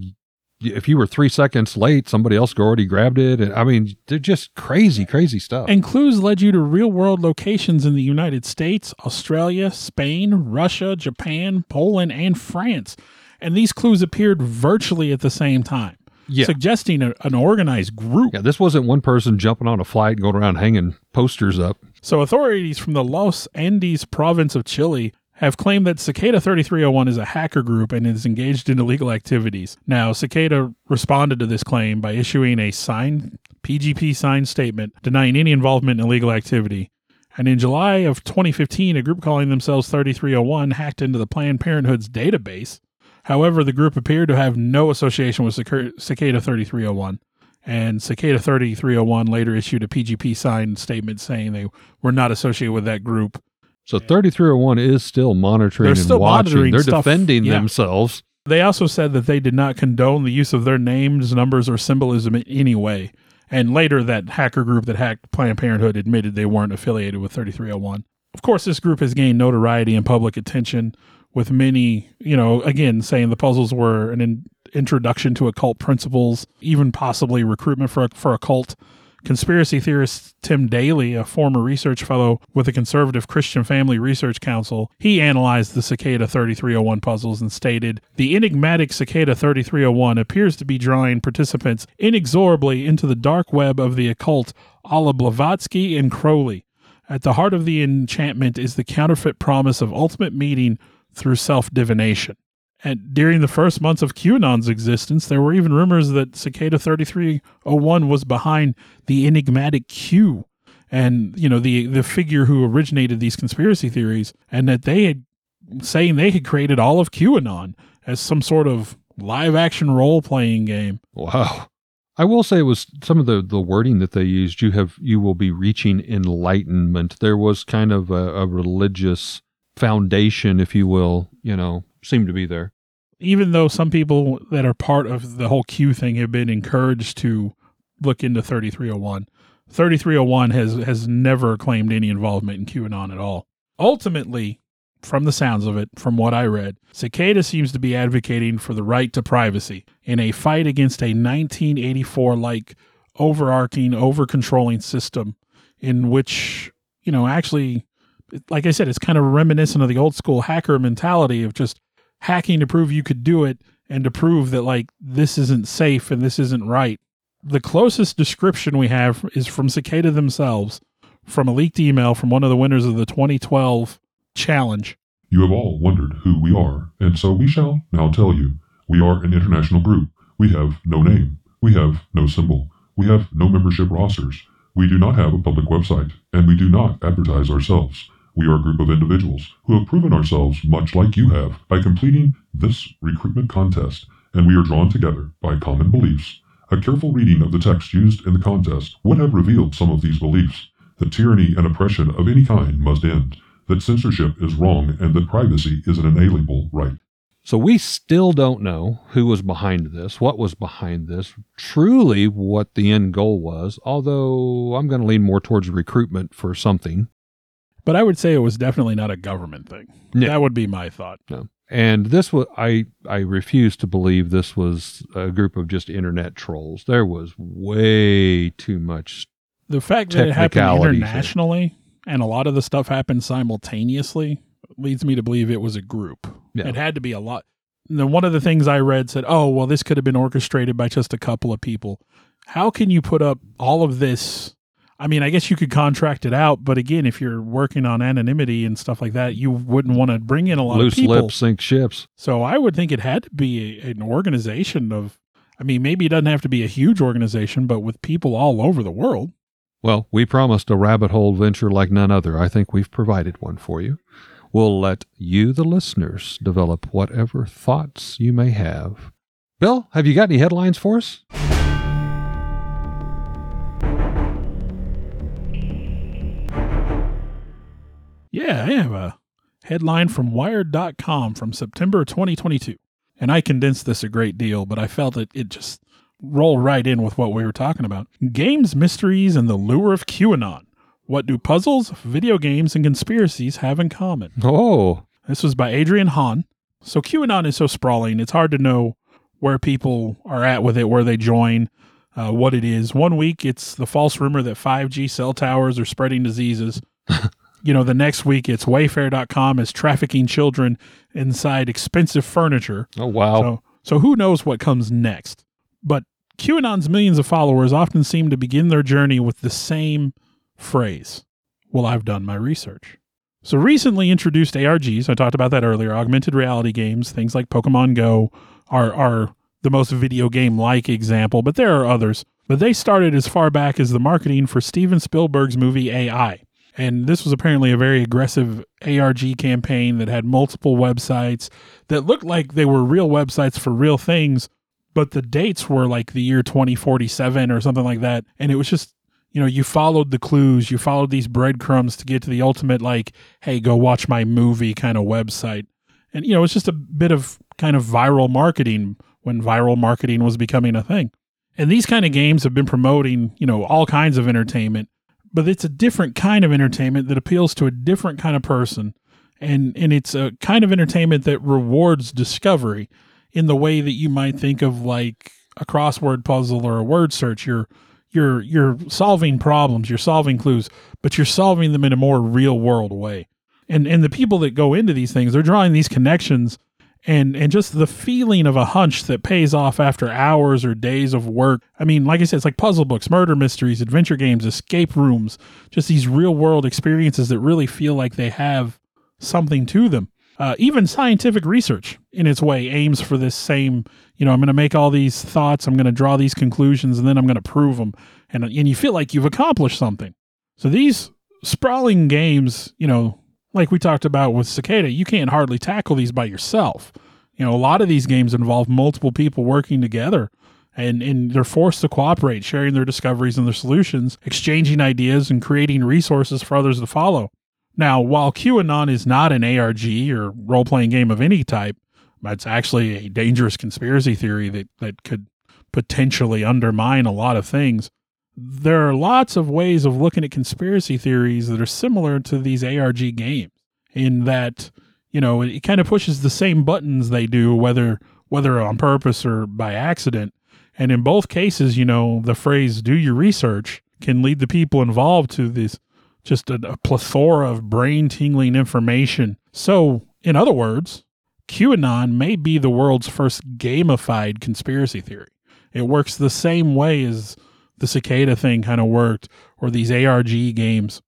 if you were three seconds late, somebody else already grabbed it. And I mean, they're just crazy, crazy stuff. And clues led you to real-world locations in the United States, Australia, Spain, Russia, Japan, Poland, and France. And these clues appeared virtually at the same time, yeah. suggesting a, an organized group. Yeah, this wasn't one person jumping on a flight and going around hanging posters up. So authorities from the Los Andes province of Chile have claimed that Cicada thirty-three oh one is a hacker group and is engaged in illegal activities. Now, Cicada responded to this claim by issuing a signed P G P signed statement denying any involvement in illegal activity. And in July of twenty fifteen, a group calling themselves thirty-three oh one hacked into the Planned Parenthood's database. However, the group appeared to have no association with Cicada thirty-three oh one, and Cicada thirty-three oh one later issued a P G P signed statement saying they were not associated with that group. So thirty-three oh one is still monitoring They're and still watching. Monitoring They're stuff. defending yeah. themselves. They also said that they did not condone the use of their names, numbers, or symbolism in any way. And later, that hacker group that hacked Planned Parenthood admitted they weren't affiliated with thirty-three oh one. Of course, this group has gained notoriety and public attention, with many, you know, again, saying the puzzles were an in- introduction to occult principles, even possibly recruitment for a, for a cult. Conspiracy theorist Tim Daly, a former research fellow with the Conservative Christian Family Research Council, he analyzed the Cicada thirty-three oh one puzzles and stated, "The enigmatic Cicada thirty-three oh one appears to be drawing participants inexorably into the dark web of the occult a la Blavatsky and Crowley. At the heart of the enchantment is the counterfeit promise of ultimate meeting through self-divination." And during the first months of QAnon's existence, there were even rumors that Cicada thirty-three oh one was behind the enigmatic Q, and, you know, the the figure who originated these conspiracy theories, and that they had, saying they had created all of QAnon as some sort of live-action role-playing game. Wow. I will say it was some of the, the wording that they used, you have you will be reaching enlightenment. There was kind of a, a religious foundation, if you will, you know, seem to be there. Even though some people that are part of the whole Q thing have been encouraged to look into thirty-three oh one, thirty-three oh one has, has never claimed any involvement in QAnon at all. Ultimately, from the sounds of it, from what I read, Cicada seems to be advocating for the right to privacy in a fight against a nineteen eighty-four-like overarching, over-controlling system in which, you know, actually... Like I said, it's kind of reminiscent of the old school hacker mentality of just hacking to prove you could do it and to prove that, like, this isn't safe and this isn't right. The closest description we have is from Cicada themselves, from a leaked email from one of the winners of the twenty twelve challenge. "You have all wondered who we are, and so we shall now tell you. We are an international group. We have no name. We have no symbol. We have no membership rosters. We do not have a public website, and we do not advertise ourselves. We are a group of individuals who have proven ourselves much like you have by completing this recruitment contest, and we are drawn together by common beliefs. A careful reading of the text used in the contest would have revealed some of these beliefs. That tyranny and oppression of any kind must end, that censorship is wrong, and that privacy is an inalienable right." So we still don't know who was behind this, what was behind this, truly what the end goal was, although I'm going to lean more towards recruitment for something. But I would say it was definitely not a government thing. No. That would be my thought. No. And this was, I, I refuse to believe this was a group of just internet trolls. There was way too much technicality. The fact that it happened internationally and a lot of the stuff happened simultaneously leads me to believe it was a group. Yeah. It had to be a lot. And one of the things I read said, oh, well, this could have been orchestrated by just a couple of people. How can you put up all of this? I mean, I guess you could contract it out, but again, if you're working on anonymity and stuff like that, you wouldn't want to bring in a lot Loose of people. Loose lips sink ships. So I would think it had to be a, an organization of, I mean, maybe it doesn't have to be a huge organization, but with people all over the world. Well, we promised a rabbit hole venture like none other. I think we've provided one for you. We'll let you, the listeners, develop whatever thoughts you may have. Bill, have you got any headlines for us? Yeah, I have a headline from Wired dot com from September twenty twenty-two. And I condensed this a great deal, but I felt that it just rolled right in with what we were talking about. Games, mysteries, and the lure of QAnon. What do puzzles, video games, and conspiracies have in common? Oh. This was by Adrian Hahn. So QAnon is so sprawling, it's hard to know where people are at with it, where they join, uh, what it is. One week, it's the false rumor that five G cell towers are spreading diseases. You know, the next week it's Wayfair dot com is trafficking children inside expensive furniture. Oh, wow. So, so who knows what comes next? But QAnon's millions of followers often seem to begin their journey with the same phrase. Well, I've done my research. So recently introduced A R Gs, I talked about that earlier, augmented reality games, things like Pokemon Go are, are the most video game-like example, but there are others. But they started as far back as the marketing for Steven Spielberg's movie A I. And this was apparently a very aggressive A R G campaign that had multiple websites that looked like they were real websites for real things, but the dates were like the year twenty forty-seven or something like that. And it was just, you know, you followed the clues, you followed these breadcrumbs to get to the ultimate like, hey, go watch my movie kind of website. And, you know, it's just a bit of kind of viral marketing when viral marketing was becoming a thing. And these kind of games have been promoting, you know, all kinds of entertainment. But it's a different kind of entertainment that appeals to a different kind of person. And and it's a kind of entertainment that rewards discovery in the way that you might think of like a crossword puzzle or a word search. You're you're you're solving problems, you're solving clues, but you're solving them in a more real world way. And and the people that go into these things, they're drawing these connections and and just the feeling of a hunch that pays off after hours or days of work. I mean, like I said, it's like puzzle books, murder mysteries, adventure games, escape rooms, just these real world experiences that really feel like they have something to them. Uh, even scientific research in its way aims for this same, you know, I'm going to make all these thoughts, I'm going to draw these conclusions, and then I'm going to prove them. And, and you feel like you've accomplished something. So these sprawling games, you know, like we talked about with Cicada, you can't hardly tackle these by yourself. You know, a lot of these games involve multiple people working together, and, and they're forced to cooperate, sharing their discoveries and their solutions, exchanging ideas, and creating resources for others to follow. Now, while QAnon is not an A R G or role-playing game of any type, it's actually a dangerous conspiracy theory that, that could potentially undermine a lot of things. There are lots of ways of looking at conspiracy theories that are similar to these A R G games in that, you know, it kind of pushes the same buttons they do, whether whether on purpose or by accident. And in both cases, you know, the phrase, do your research, can lead the people involved to this just a, a plethora of brain-tingling information. So, in other words, QAnon may be the world's first gamified conspiracy theory. It works the same way as the Cicada thing kind of worked, or these A R G games,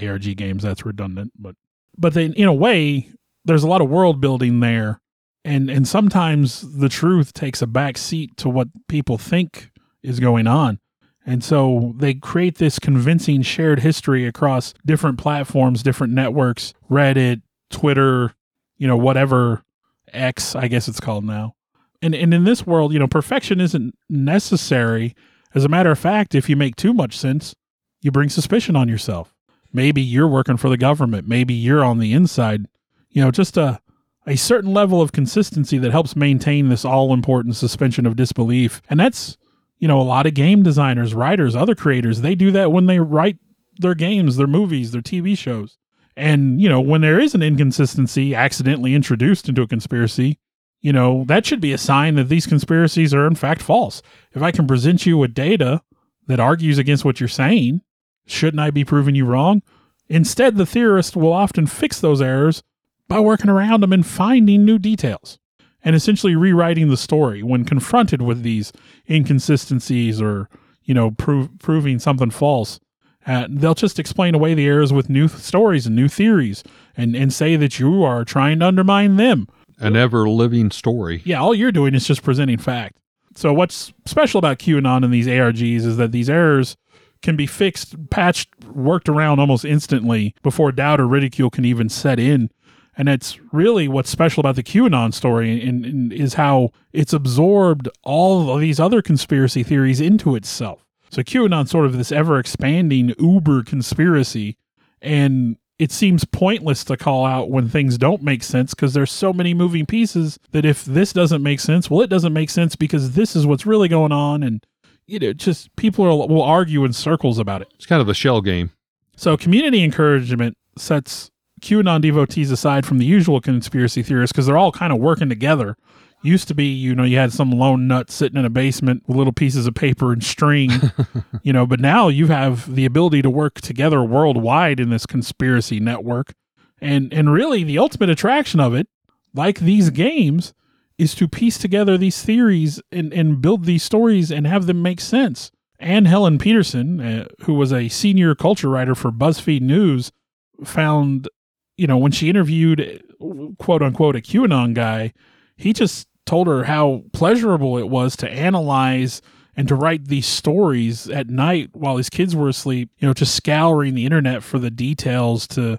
A R G games, that's redundant, but, but then in a way, there's a lot of world building there. And, and sometimes the truth takes a back seat to what people think is going on. And so they create this convincing shared history across different platforms, different networks, Reddit, Twitter, you know, whatever, X, I guess it's called now. And, and in this world, you know, perfection isn't necessary. As a matter of fact, if you make too much sense, you bring suspicion on yourself. Maybe you're working for the government. Maybe you're on the inside. You know, just a, a certain level of consistency that helps maintain this all-important suspension of disbelief. And that's, you know, a lot of game designers, writers, other creators, they do that when they write their games, their movies, their T V shows. And, you know, when there is an inconsistency accidentally introduced into a conspiracy, you know, that should be a sign that these conspiracies are in fact false. If I can present you with data that argues against what you're saying, shouldn't I be proving you wrong? Instead, the theorist will often fix those errors by working around them and finding new details and essentially rewriting the story when confronted with these inconsistencies or, you know, prov- proving something false. Uh, they'll just explain away the errors with new th- stories and new theories and, and say that you are trying to undermine them. An ever-living story. Yeah, all you're doing is just presenting fact. So what's special about QAnon and these A R Gs is that these errors can be fixed, patched, worked around almost instantly before doubt or ridicule can even set in. And that's really what's special about the QAnon story, and, and is how it's absorbed all of these other conspiracy theories into itself. So QAnon sort of this ever-expanding uber conspiracy, and it seems pointless to call out when things don't make sense because there's so many moving pieces that if this doesn't make sense, well, it doesn't make sense because this is what's really going on, and you know, just people are, will argue in circles about it. It's kind of a shell game. So community encouragement sets QAnon devotees aside from the usual conspiracy theorists because they're all kind of working together. Used to be, you know, you had some lone nut sitting in a basement with little pieces of paper and string, you know, but now you have the ability to work together worldwide in this conspiracy network. And and really the ultimate attraction of it, like these games, is to piece together these theories and, and build these stories and have them make sense. Anne Helen Peterson, uh, who was a senior culture writer for BuzzFeed News, found, you know, when she interviewed, quote unquote, a QAnon guy, he just told her how pleasurable it was to analyze and to write these stories at night while his kids were asleep, you know, just scouring the internet for the details to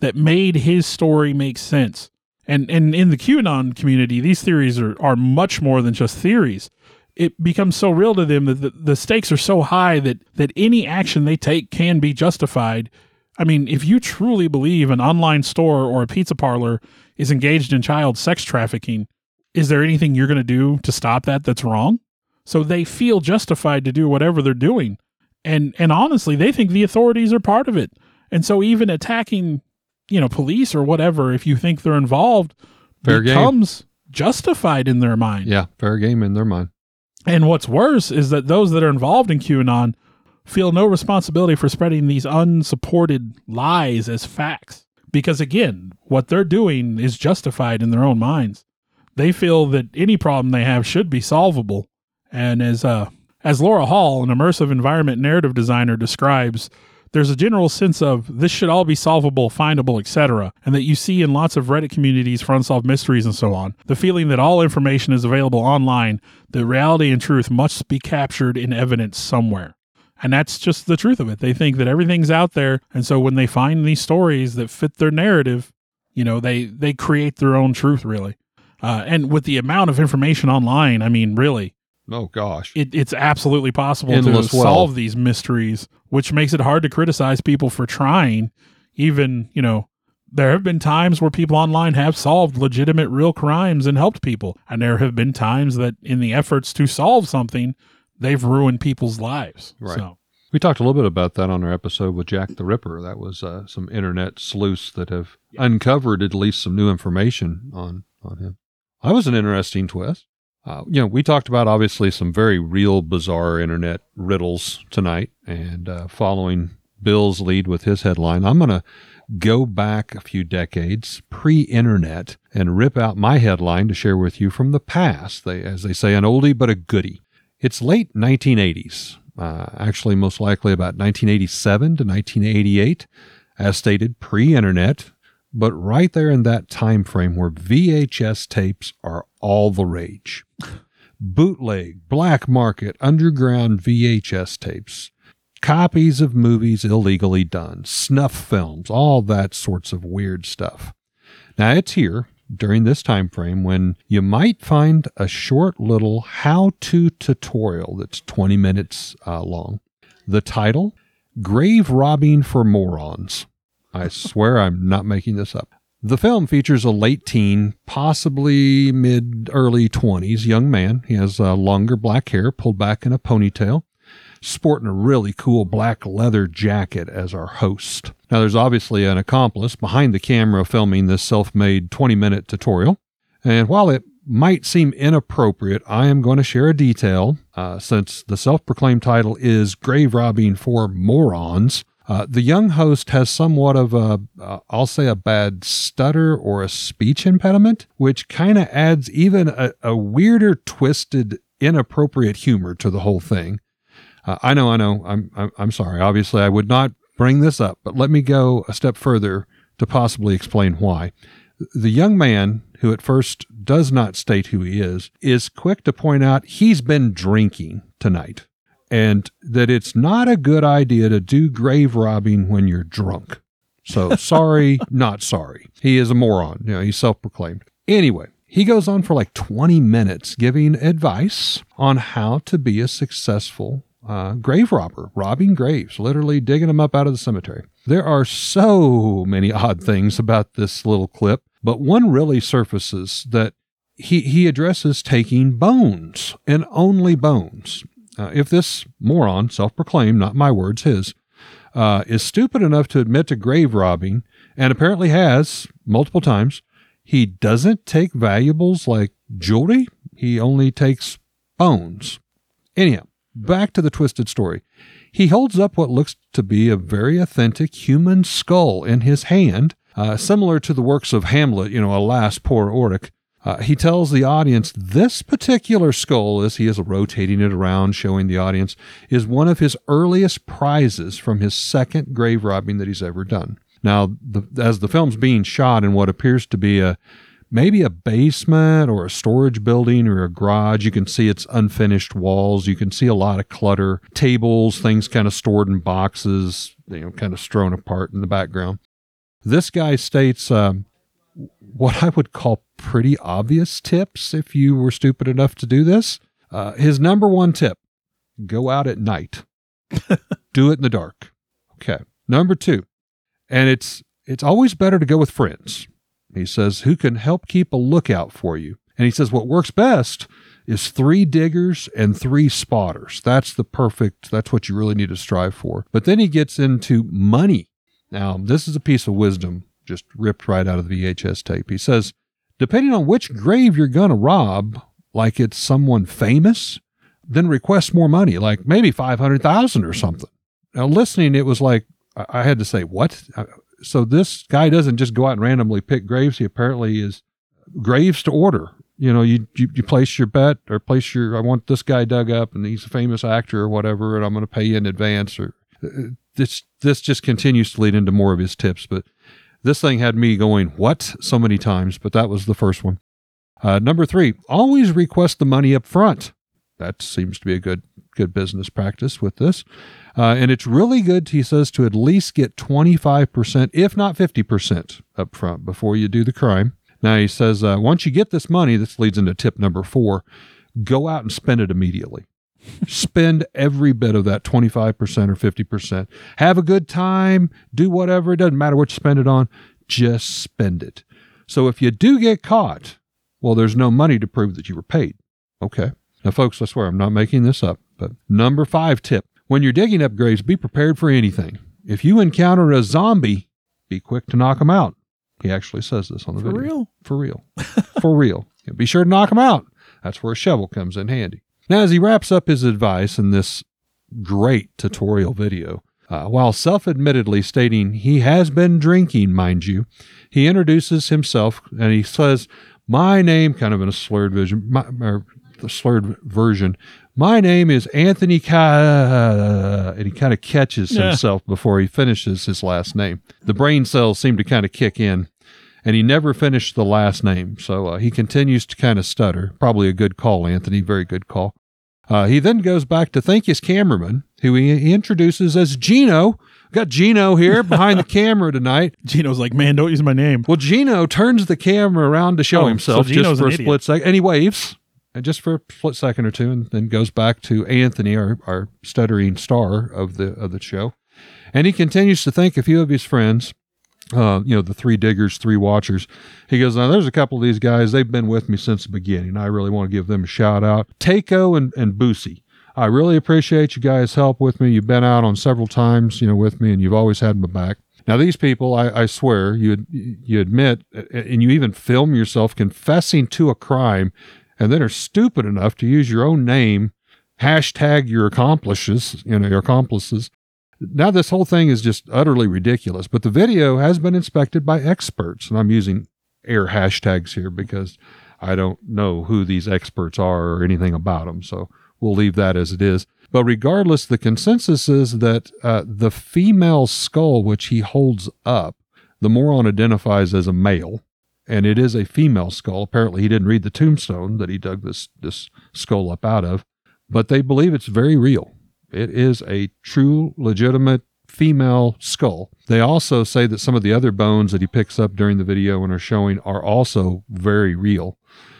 that made his story make sense. And and in the QAnon community, these theories are, are much more than just theories. It becomes so real to them that the, the stakes are so high that, that any action they take can be justified. I mean, if you truly believe an online store or a pizza parlor is engaged in child sex trafficking, is there anything you're going to do to stop that that's wrong? So they feel justified to do whatever they're doing. And and honestly, they think the authorities are part of it. And so even attacking, you know, police or whatever, if you think they're involved, fair becomes game. Justified in their mind. Yeah, fair game in their mind. And what's worse is that those that are involved in QAnon feel no responsibility for spreading these unsupported lies as facts. Because again, what they're doing is justified in their own minds. They feel that any problem they have should be solvable. And as uh, as Laura Hall, an immersive environment narrative designer, describes, there's a general sense of this should all be solvable, findable, et cetera, and that you see in lots of Reddit communities for unsolved mysteries and so on. The feeling that all information is available online, that reality and truth must be captured in evidence somewhere. And that's just the truth of it. They think that everything's out there, and so when they find these stories that fit their narrative, you know, they, they create their own truth, really. Uh, and with the amount of information online, I mean, really. Oh, gosh. It, it's absolutely possible Endless to well. solve these mysteries, which makes it hard to criticize people for trying. Even, you know, there have been times where people online have solved legitimate real crimes and helped people. And there have been times that in the efforts to solve something, they've ruined people's lives. Right. So. We talked a little bit about that on our episode with Jack the Ripper. That was uh, some internet sleuths that have yeah. uncovered at least some new information on, on him. That was an interesting twist. Uh, you know, we talked about obviously some very real bizarre internet riddles tonight, and uh, following Bill's lead with his headline, I'm going to go back a few decades pre-internet and rip out my headline to share with you from the past. They, as they say, an oldie but a goodie. It's late nineteen eighties, uh, actually most likely about nineteen eighty-seven to nineteen eighty-eight, as stated pre-internet. But right there in that time frame where V H S tapes are all the rage. Bootleg, black market, underground V H S tapes, copies of movies illegally done, snuff films, all that sorts of weird stuff. Now it's here during this time frame when you might find a short little how-to tutorial that's twenty minutes uh, long. The title, Grave Robbing for Morons. I swear I'm not making this up. The film features a late teen, possibly mid-early twenties, young man. He has uh, longer black hair pulled back in a ponytail, sporting a really cool black leather jacket as our host. Now, there's obviously an accomplice behind the camera filming this self-made twenty-minute tutorial. And while it might seem inappropriate, I am going to share a detail. Uh, since the self-proclaimed title is Grave Robbing for Morons, Uh, the young host has somewhat of a, uh, I'll say a bad stutter or a speech impediment, which kind of adds even a, a weirder, twisted, inappropriate humor to the whole thing. Uh, I know, I know, I'm, I'm I'm sorry. Obviously, I would not bring this up, but let me go a step further to possibly explain why. The young man, who at first does not state who he is, is quick to point out he's been drinking tonight, and that it's not a good idea to do grave robbing when you're drunk. So sorry, not sorry. He is a moron. You know, he's self-proclaimed. Anyway, he goes on for like twenty minutes giving advice on how to be a successful uh, grave robber, robbing graves, literally digging them up out of the cemetery. There are so many odd things about this little clip, but one really surfaces that he, he addresses taking bones and only bones. Uh, if this moron, self-proclaimed, not my words, his, uh, is stupid enough to admit to grave robbing, and apparently has multiple times, he doesn't take valuables like jewelry. He only takes bones. Anyhow, back to the twisted story. He holds up what looks to be a very authentic human skull in his hand, uh, similar to the works of Hamlet, you know, alas, poor Orlick. Uh, he tells the audience this particular skull, as he is rotating it around, showing the audience, is one of his earliest prizes from his second grave robbing that he's ever done. Now, the, as the film's being shot in what appears to be a maybe a basement or a storage building or a garage, you can see its unfinished walls. You can see a lot of clutter, tables, things kind of stored in boxes, you know, kind of strewn apart in the background. This guy states Uh, what I would call pretty obvious tips if you were stupid enough to do this. Uh, his number one tip, go out at night. Do it in the dark. Okay. Number two, and it's it's always better to go with friends. He says, who can help keep a lookout for you. And he says, what works best is three diggers and three spotters. That's the perfect, that's what you really need to strive for. But then he gets into money. Now, this is a piece of wisdom just ripped right out of the V H S tape. He says, depending on which grave you're going to rob, like it's someone famous, then request more money, like maybe five hundred thousand or something. Now, listening, it was like, I had to say, what? So this guy doesn't just go out and randomly pick graves. He apparently is graves to order. You know, you, you, you place your bet or place your, I want this guy dug up and he's a famous actor or whatever, and I'm going to pay you in advance. Or this, this just continues to lead into more of his tips, but this thing had me going, what? So many times, but that was the first one. Uh, number three, always request the money up front. That seems to be a good good business practice with this. Uh, and it's really good, he says, to at least get twenty-five percent, if not fifty percent up front before you do the crime. Now, he says, uh, once you get this money, this leads into tip number four, go out and spend it immediately. Spend every bit of that twenty-five percent or fifty percent. Have a good time. Do whatever. It doesn't matter what you spend it on. Just spend it. So if you do get caught, well, there's no money to prove that you were paid. Okay. Now, folks, I swear I'm not making this up. But number five tip, when you're digging up graves, be prepared for anything. If you encounter a zombie, be quick to knock him out. He actually says this on the for video. Real? For real? For real. Be sure to knock him out. That's where a shovel comes in handy. Now, as he wraps up his advice in this great tutorial video, uh, while self-admittedly stating he has been drinking, mind you, he introduces himself and he says, my name, kind of in a slurred vision, my, or the slurred version, my name is Anthony Ka, and he kind of catches yeah. himself before he finishes his last name. The brain cells seem to kind of kick in. And he never finished the last name, so uh, he continues to kind of stutter. Probably a good call, Anthony. Very good call. Uh, he then goes back to thank his cameraman, who he introduces as Gino. Got Gino here behind the camera tonight. Gino's like, man, don't use my name. Well, Gino turns the camera around to show oh, himself so just for a split second. And he waves and just for a split second or two, and then goes back to Anthony, our, our stuttering star of the, of the show. And he continues to thank a few of his friends. uh, you know, the three diggers, three watchers. He goes, now there's a couple of these guys. They've been with me since the beginning. I really want to give them a shout out. Takeo and, and Boosie. I really appreciate you guys' help with me. You've been out on several times, you know, with me, and you've always had my back. Now, these people, I, I swear, you you admit, and you even film yourself confessing to a crime, and then are stupid enough to use your own name, hashtag your accomplices, you know, your accomplices. Now, this whole thing is just utterly ridiculous. But the video has been inspected by experts, and I'm using air hashtags here because I don't know who these experts are or anything about them, so we'll leave that as it is. But regardless, the consensus is that uh, the female skull, which he holds up, the moron identifies as a male, and it is a female skull. Apparently, he didn't read the tombstone that he dug this, this skull up out of, but they believe it's very real. It is a true, legitimate female skull. They also say that some of the other bones that he picks up during the video and are showing are also very real.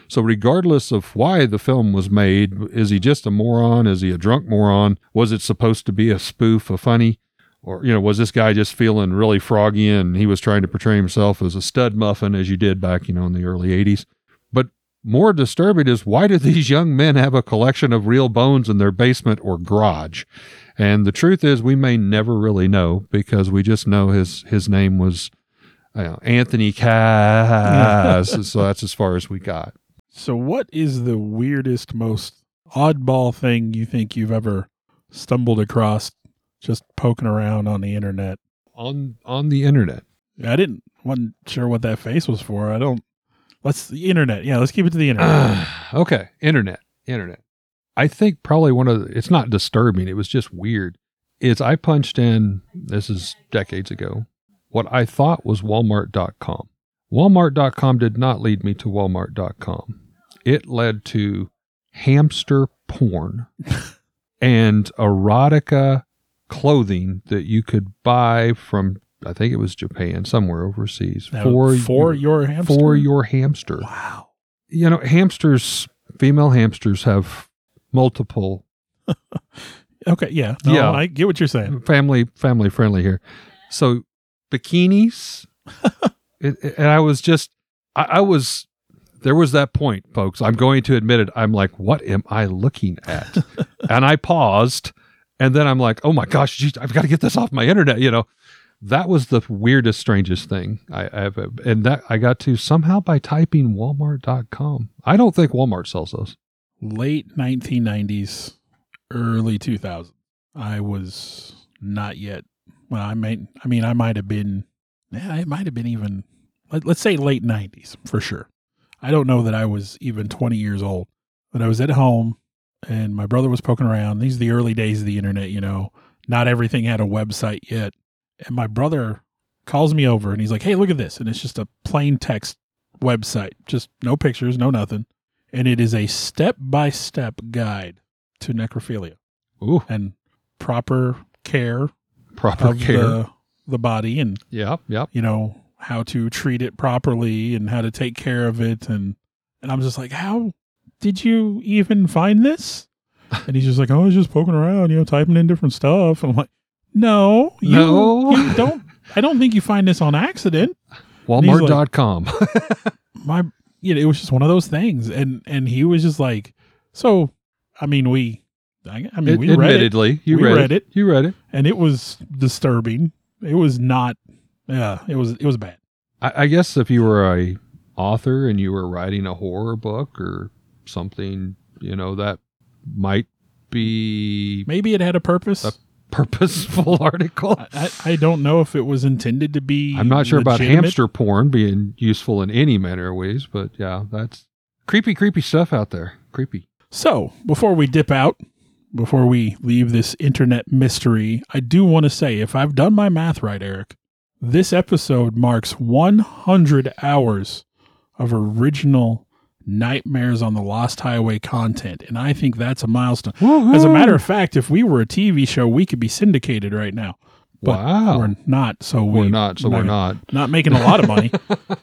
So regardless of why the film was made, is he just a moron? Is he a drunk moron? Was it supposed to be a spoof, a funny? Or, you know, was this guy just feeling really froggy and he was trying to portray himself as a stud muffin, as you did back, you know, in the early eighties? But more disturbing is, why do these young men have a collection of real bones in their basement or garage? And the truth is, we may never really know, because we just know his, his name was uh, Anthony Kass. So that's as far as we got. So what is the weirdest, most oddball thing you think you've ever stumbled across just poking around on the internet? On on the internet. I didn't wasn't sure what that face was for. I don't let's the internet. Yeah, let's keep it to the internet. Uh, okay. Internet. Internet. I think probably one of the, it's not disturbing, it was just weird. Is I punched in, this is decades ago, what I thought was Walmart dot com. Walmart dot com did not lead me to Walmart dot com. It led to hamster porn and erotica clothing that you could buy from, I think it was Japan, somewhere overseas. Now, for for your, your hamster? For your hamster. Wow. You know, hamsters, female hamsters have multiple. Okay, yeah. No, yeah. I get what you're saying. Family, family friendly here. So, bikinis. it, it, and I was just, I, I was, there was that point, folks. I'm going to admit it. I'm like, what am I looking at? And I paused. And then I'm like, oh my gosh, geez, I've got to get this off my internet. You know, that was the weirdest, strangest thing I have. And that I got to somehow by typing Walmart dot com. I don't think Walmart sells those. Late nineteen nineties, early two thousands. I was not yet. Well, I might, I mean, I might have been, yeah, it might have been even, let, let's say late nineties for sure. I don't know that I was even twenty years old, but I was at home. And my brother was poking around. These are the early days of the internet, you know. Not everything had a website yet. And my brother calls me over and he's like, hey, look at this. And it's just a plain text website. Just no pictures, no nothing. And it is a step-by-step guide to necrophilia. Ooh. And proper care. Proper of care. The, the body and, yeah, yeah. You know, how to treat it properly and how to take care of it. And, and I'm just like, how did you even find this? And he's just like, oh, I was just poking around, you know, typing in different stuff. And I'm like, no, you, no. you don't. I don't think you find this on accident. Walmart dot com. Like, my, you know, it was just one of those things. And, and he was just like, so, I mean, we, I, I mean, it, we read admittedly, it. You we read, read it. it. You read it. And it was disturbing. It was not, yeah, it was, it was bad. I, I guess if you were a author and you were writing a horror book or something, you know, that might be, maybe it had a purpose, a purposeful article. I, I, I don't know if it was intended to be. I'm not sure legitimate. About hamster porn being useful in any manner of ways, but yeah, that's creepy, creepy stuff out there. Creepy. So before we dip out, before we leave this internet mystery, I do want to say, if I've done my math right, Eric, this episode marks one hundred hours of original Nightmares on the Lost Highway content, and I think that's a milestone. Woo-hoo. As a matter of fact, if we were a T V show, we could be syndicated right now. But wow, we're not. So we're we, not. So we're not, not not making a lot of money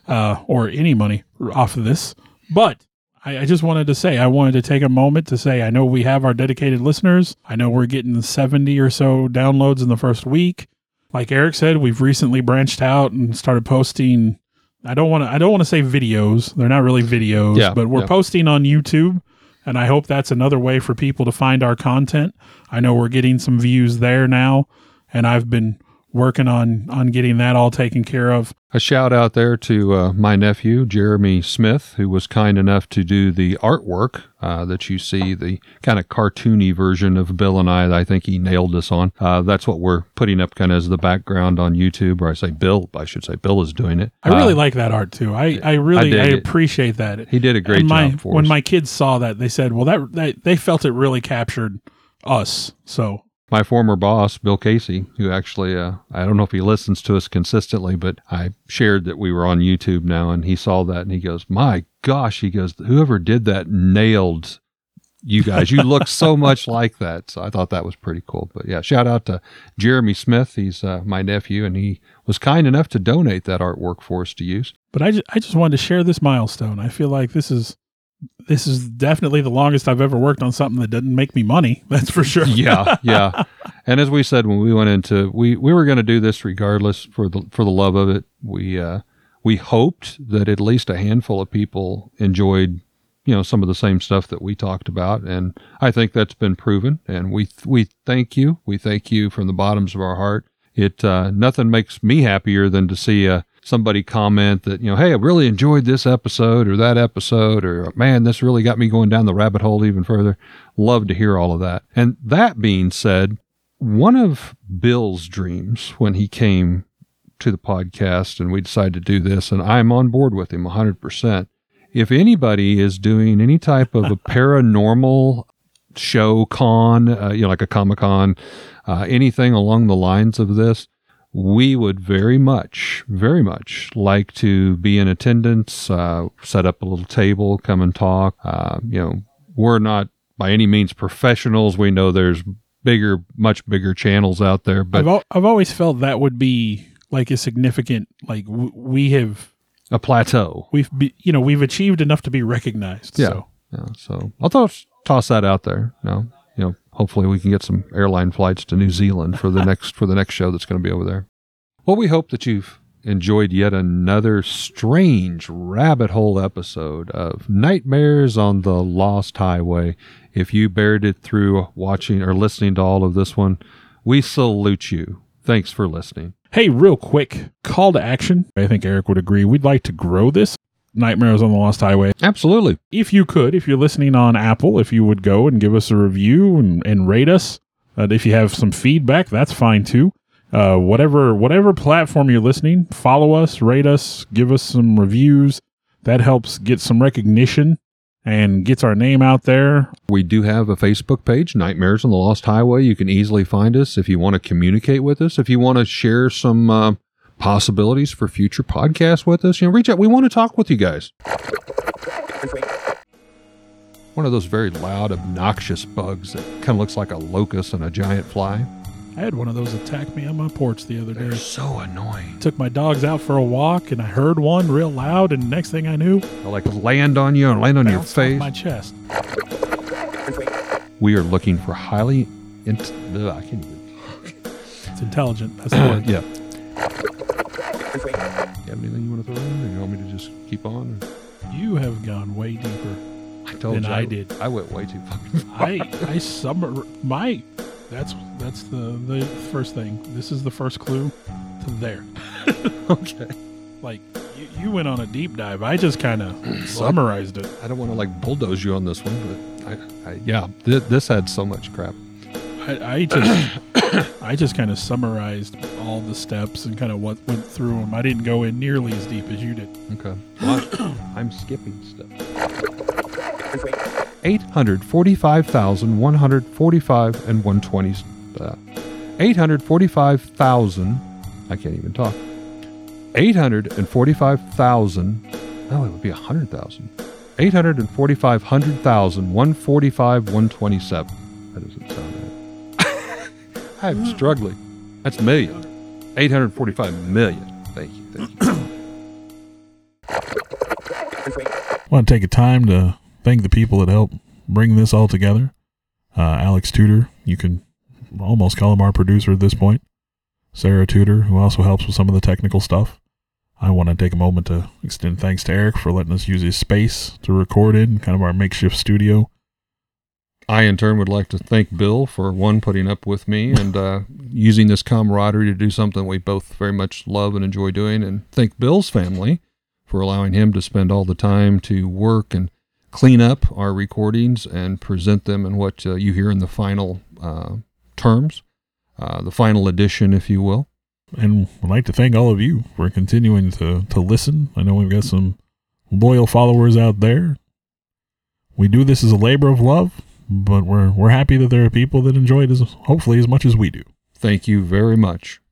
uh, or any money off of this. But I, I just wanted to say, I wanted to take a moment to say, I know we have our dedicated listeners. I know we're getting seventy or so downloads in the first week. like Eric said, we've recently branched out and started posting. I don't want to, I don't want to say videos. They're not really videos, yeah, but we're yeah. posting on YouTube. And I hope that's another way for people to find our content. I know we're getting some views there now, and I've been working on, on getting that all taken care of. A shout out there to uh, my nephew, Jeremy Smith, who was kind enough to do the artwork uh, that you see, the kind of cartoony version of Bill and I that I think he nailed us on. Uh, that's what we're putting up kind of as the background on YouTube, or I say Bill, I should say Bill is doing it. I really uh, like that art too. I, I really, I, I appreciate it. that. He did a great my, job for when us. When my kids saw that, they said, well, that, that they felt it really captured us, so... My former boss, Bill Casey, who actually, uh, I don't know if he listens to us consistently, but I shared that we were on YouTube now, and he saw that, and he goes, my gosh, he goes, whoever did that nailed you guys. You look so much like that. So I thought that was pretty cool. But yeah, shout out to Jeremy Smith. He's uh, my nephew, and he was kind enough to donate that artwork for us to use. But I just, I just wanted to share this milestone. I feel like this is... This is definitely the longest I've ever worked on something that doesn't make me money. That's for sure. yeah, yeah. And as we said when we went into, we, we were going to do this regardless for the for the love of it. We uh, we hoped that at least a handful of people enjoyed, you know, some of the same stuff that we talked about, and I think that's been proven. And we we thank you. We thank you from the bottoms of our heart. It uh, nothing makes me happier than to see a. somebody comment that, you know, hey, I really enjoyed this episode or that episode, or man, this really got me going down the rabbit hole even further. Love to hear all of that. And that being said, one of Bill's dreams when he came to the podcast and we decided to do this, and I'm on board with him one hundred percent. If anybody is doing any type of a paranormal show con, uh, you know, like a Comic-Con, uh, anything along the lines of this, we would very much, very much like to be in attendance, uh, set up a little table, come and talk. Uh, you know, we're not by any means professionals. We know there's bigger, much bigger channels out there. But I've, al- I've always felt that would be like a significant, like w- we have a plateau. We've, be, you know, we've achieved enough to be recognized. Yeah. So, yeah, so I'll th- toss that out there. No. You know, hopefully we can get some airline flights to New Zealand for the next for the next show that's going to be over there. Well, we hope that you've enjoyed yet another strange rabbit hole episode of Nightmares on the Lost Highway. If you bared it through watching or listening to all of this one, we salute you. Thanks for listening. Hey, real quick, call to action. I think Eric would agree. We'd like to grow this. Nightmares on the Lost Highway. Absolutely. If you could, if you're listening on Apple, if you would go and give us a review and, and rate us. Uh, if you have some feedback, that's fine too. Uh, whatever whatever platform you're listening, follow us, rate us, give us some reviews. That helps get some recognition and gets our name out there. We do have a Facebook page, Nightmares on the Lost Highway. You can easily find us if you want to communicate with us, if you want to share some... Uh, possibilities for future podcasts with us. You know, reach out. We want to talk with you guys. One of those very loud, obnoxious bugs that kind of looks like a locust and a giant fly. I had one of those attack me on my porch the other day. They're so annoying. Took my dogs out for a walk, and I heard one real loud, and next thing I knew... They'll like land on you and land on your face. My chest. We are looking for highly... Int- Ugh, I can't even... It's intelligent. That's the word. Yeah. You have anything you want to throw in, or you want me to just keep on? Or? You have gone way deeper I told than you, I, I did. I went way too fucking far. I, I summer my. That's that's the, the first thing. This is the first clue to there. Okay. Like you, you went on a deep dive. I just kind of summarized it. I don't want to like bulldoze you on this one, but I, I yeah, th- this had so much crap. I, I just. I just kind of summarized all the steps and kind of what went through them. I didn't go in nearly as deep as you did. Okay. Well, I'm skipping stuff. eight hundred forty-five thousand, one hundred forty-five and one hundred twenty. Uh, eight hundred forty-five thousand. I can't even talk. eight hundred forty-five thousand. No, it would be one hundred thousand. eight hundred forty-five thousand, one hundred forty-five, one hundred twenty-seven. That doesn't sound right. I'm struggling. That's million. eight hundred forty-five million. Thank you. Thank you. I want to take a time to thank the people that helped bring this all together. Uh, Alex Tudor, you can almost call him our producer at this point. Sarah Tudor, who also helps with some of the technical stuff. I want to take a moment to extend thanks to Eric for letting us use his space to record in, kind of our makeshift studio. I, in turn, would like to thank Bill for, one, putting up with me and uh, using this camaraderie to do something we both very much love and enjoy doing, and thank Bill's family for allowing him to spend all the time to work and clean up our recordings and present them in what uh, you hear in the final uh, terms, uh, the final edition, if you will. And I'd like to thank all of you for continuing to, to listen. I know we've got some loyal followers out there. We do this as a labor of love, but we're we're happy that there are people that enjoy it as hopefully as much as we do. Thank you very much.